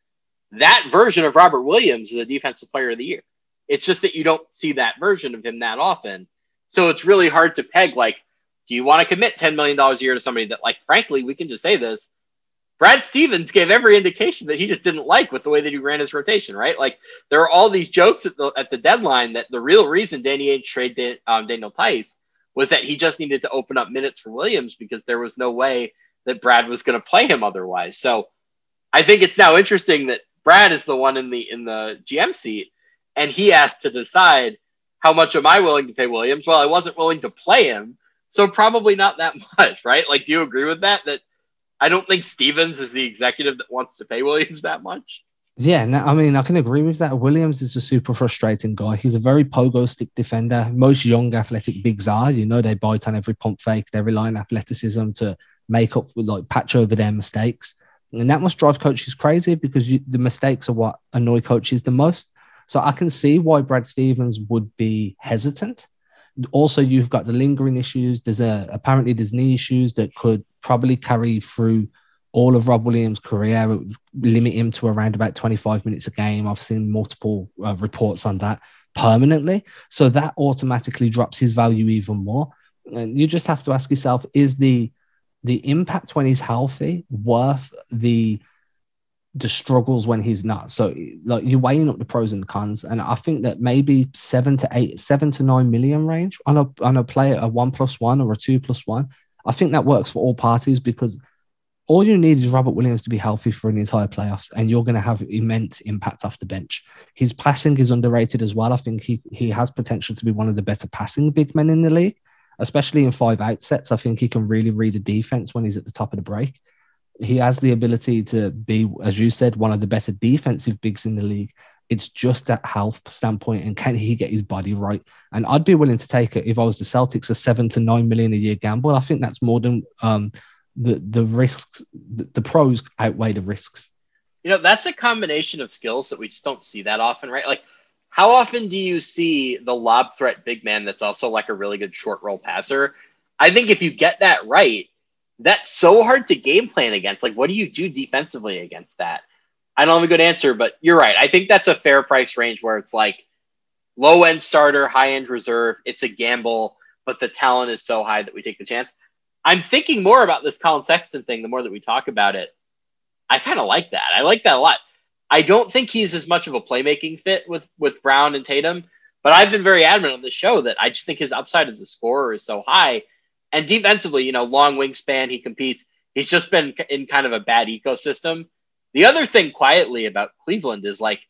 that version of Robert Williams is a defensive player of the year. It's just that you don't see that version of him that often. So it's really hard to peg, like, do you want to commit $10 million a year to somebody that, like, frankly, we can just say this, Brad Stevens gave every indication that he just didn't like with the way that he ran his rotation, right? Like, there are all these jokes at the deadline that the real reason Danny Ainge traded Daniel Tice was that he just needed to open up minutes for Williams because there was no way that Brad was going to play him otherwise. So I think it's now interesting that Brad is the one in the GM seat, and he asked to decide, how much am I willing to pay Williams? Well, I wasn't willing to play him, so probably not that much, right? Like, do you agree with that? That I don't think Stevens is the executive that wants to pay Williams that much. Yeah, no, I mean, I can agree with that. Williams is a super frustrating guy. He's a very pogo stick defender. Most young athletic bigs are, you know, they bite on every pump fake. They rely on athleticism to make up, like, patch over their mistakes. And that must drive coaches crazy, because the mistakes are what annoy coaches the most. So I can see why Brad Stevens would be hesitant. Also, you've got the lingering issues. Apparently there's knee issues that could probably carry through all of Rob Williams' career. It would limit him to around about 25 minutes a game. I've seen multiple reports on that permanently. So that automatically drops his value even more. And you just have to ask yourself, is the impact when he's healthy worth the struggles when he's not? So, like, you're weighing up the pros and cons, and I think that maybe 7 to 9 million range on a player, a 1+1 or a 2+1, I think that works for all parties, because all you need is Robert Williams to be healthy for an entire playoffs, and you're going to have immense impact off the bench. His passing is underrated as well. I think he has potential to be one of the better passing big men in the league, especially in 5-out sets. I think he can really read a defense when he's at the top of the break. He has the ability to be, as you said, one of the better defensive bigs in the league. It's just that health standpoint, and can he get his body right? And I'd be willing to take it if I was the Celtics, a 7 to 9 million a year gamble. I think that's more than the risks. The pros outweigh the risks. You know, that's a combination of skills that we just don't see that often, right? Like, how often do you see the lob threat big man that's also, like, a really good short roll passer? I think if you get that right, that's so hard to game plan against. Like, what do you do defensively against that? I don't have a good answer, but you're right. I think that's a fair price range where it's like low-end starter, high-end reserve. It's a gamble, but the talent is so high that we take the chance. I'm thinking more about this Colin Sexton thing the more that we talk about it. I kind of like that. I like that a lot. I don't think he's as much of a playmaking fit with Brown and Tatum, but I've been very adamant on the show that I just think his upside as a scorer is so high. And defensively, you know, long wingspan, he competes. He's just been in kind of a bad ecosystem. The other thing quietly about Cleveland is, like,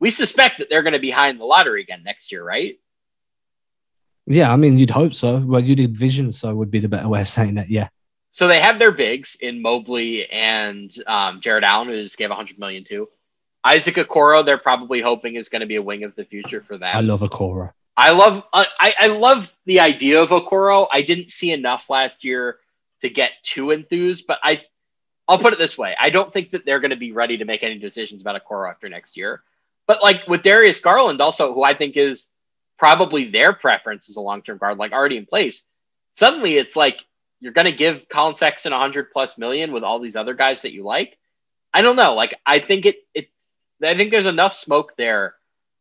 we suspect that they're going to be high in the lottery again next year, right? Yeah, I mean, you'd hope so. Well, you'd envision so would be the better way of saying that, yeah. So they have their bigs in Mobley and Jared Allen, who just gave $100 million to. Isaac Okoro, they're probably hoping is going to be a wing of the future for them. I love Okoro. I love the idea of Okoro. I didn't see enough last year to get too enthused, but I'll put it this way. I don't think that they're going to be ready to make any decisions about Okoro after next year. But, like, with Darius Garland also, who I think is probably their preference as a long-term guard, like, already in place, suddenly it's like you're going to give Colin Sexton $100+ million with all these other guys that you like. I don't know. Like, I think I think there's enough smoke there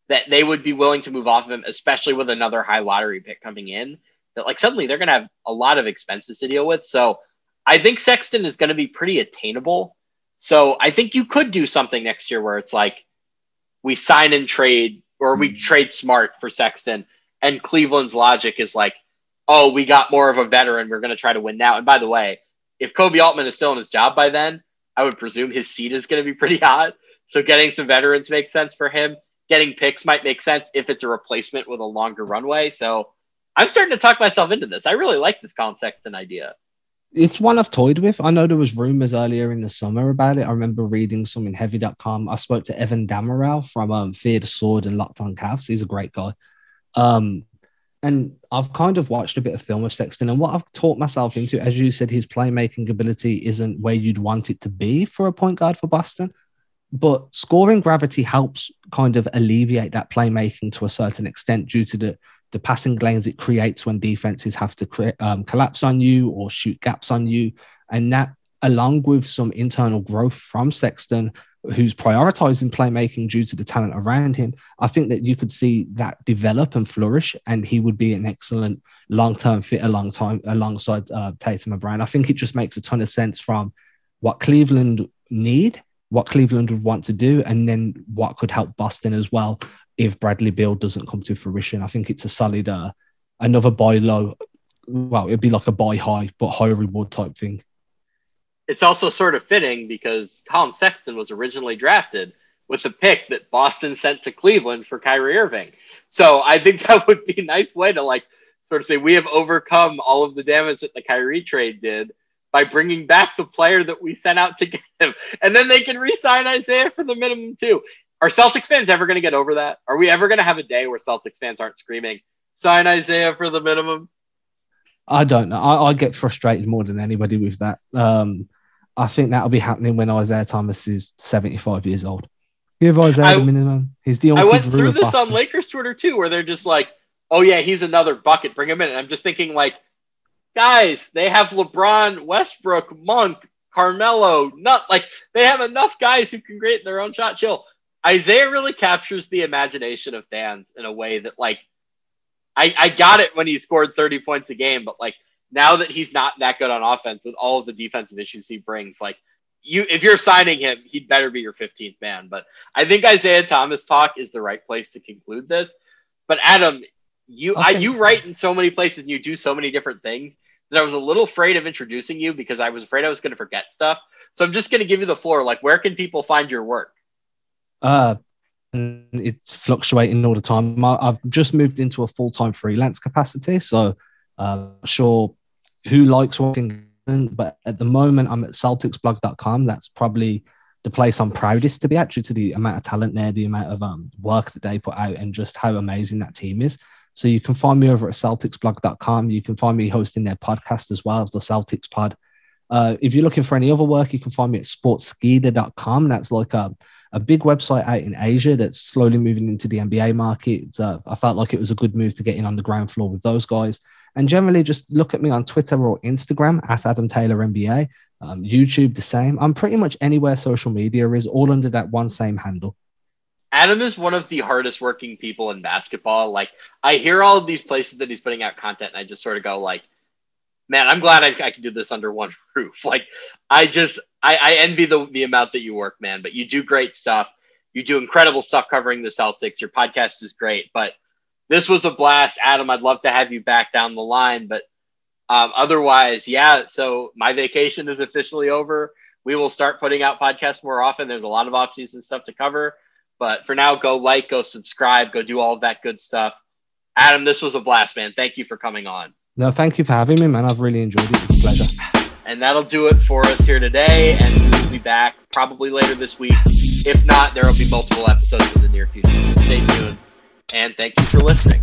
that they would be willing to move off of him, especially with another high lottery pick coming in, that, like, suddenly they're going to have a lot of expenses to deal with. So I think Sexton is going to be pretty attainable. So I think you could do something next year where it's like, we sign and trade, or we trade Smart for Sexton. And Cleveland's logic is like, oh, we got more of a veteran. We're going to try to win now. And by the way, if Kobe Altman is still in his job by then, I would presume his seat is going to be pretty hot. So getting some veterans makes sense for him. Getting picks might make sense if it's a replacement with a longer runway. So I'm starting to talk myself into this. I really like this Colin Sexton idea. It's one I've toyed with. I know there was rumors earlier in the summer about it. I remember reading some in Heavy.com. I spoke to Evan Damerow from Fear the Sword and Locked on Cavs. He's a great guy. And I've kind of watched a bit of film of Sexton, and what I've taught myself into, as you said, his playmaking ability isn't where you'd want it to be for a point guard for Boston, but scoring gravity helps kind of alleviate that playmaking to a certain extent due to the passing lanes it creates when defenses have to collapse on you or shoot gaps on you. And that, along with some internal growth from Sexton, who's prioritizing playmaking due to the talent around him, I think that you could see that develop and flourish, and he would be an excellent long-term fit alongside Tatum and Brown. I think it just makes a ton of sense from what Cleveland need, what Cleveland would want to do, and then what could help Boston as well if Bradley Beal doesn't come to fruition. I think it's a solid, another buy low. Well, it'd be like a buy high, but high reward type thing. It's also sort of fitting because Colin Sexton was originally drafted with a pick that Boston sent to Cleveland for Kyrie Irving. So I think that would be a nice way to like sort of say we have overcome all of the damage that the Kyrie trade did by bringing back the player that we sent out to get him. And then they can re-sign Isaiah for the minimum too. Are Celtics fans ever going to get over that? Are we ever going to have a day where Celtics fans aren't screaming, sign Isaiah for the minimum? I don't know. I get frustrated more than anybody with that. I think that'll be happening when Isaiah Thomas is 75 years old. Give Isaiah the minimum. He's the only. I went through this on Lakers Twitter too, where they're just like, "Oh yeah, he's another bucket. Bring him in." And I'm just thinking, like, guys, they have LeBron, Westbrook, Monk, Carmelo, like they have enough guys who can create their own shot. Chill. Isaiah really captures the imagination of fans in a way that, like, I got it when he scored 30 points a game, but like. Now that he's not that good on offense with all of the defensive issues he brings, like if you're signing him, he'd better be your 15th man. But I think Isaiah Thomas talk is the right place to conclude this. But Adam, you write in so many places and you do so many different things that I was a little afraid of introducing you because I was afraid I was going to forget stuff. So I'm just going to give you the floor. Like, where can people find your work? It's fluctuating all the time. I've just moved into a full-time freelance capacity. So sure. Who likes watching, but at the moment I'm at CelticsBlog.com. That's probably the place I'm proudest to be at due to the amount of talent there, the amount of work that they put out, and just how amazing that team is. So you can find me over at CelticsBlog.com. You can find me hosting their podcast as well as the Celtics Pod. If you're looking for any other work, you can find me at SportsSkeeda.com. That's like a big website out in Asia that's slowly moving into the NBA market. I felt like it was a good move to get in on the ground floor with those guys. And generally just look at me on Twitter or Instagram at Adam Taylor NBA, YouTube the same. I'm pretty much anywhere social media is, all under that one same handle. Adam is one of the hardest working people in basketball. Like, I hear all of these places that he's putting out content, and I just sort of go like, man, I'm glad I can do this under one roof. Like, I envy the amount that you work, man, but you do great stuff. You do incredible stuff covering the Celtics. Your podcast is great, but this was a blast. Adam, I'd love to have you back down the line, but otherwise, yeah, so my vacation is officially over. We will start putting out podcasts more often. There's a lot of off-season stuff to cover, but for now, go like, go subscribe, go do all of that good stuff. Adam, this was a blast, man. Thank you for coming on. No, thank you for having me, man. I've really enjoyed it. It's a pleasure. And that'll do it for us here today, and we'll be back probably later this week. If not, there will be multiple episodes in the near future, so stay tuned. And thank you for listening.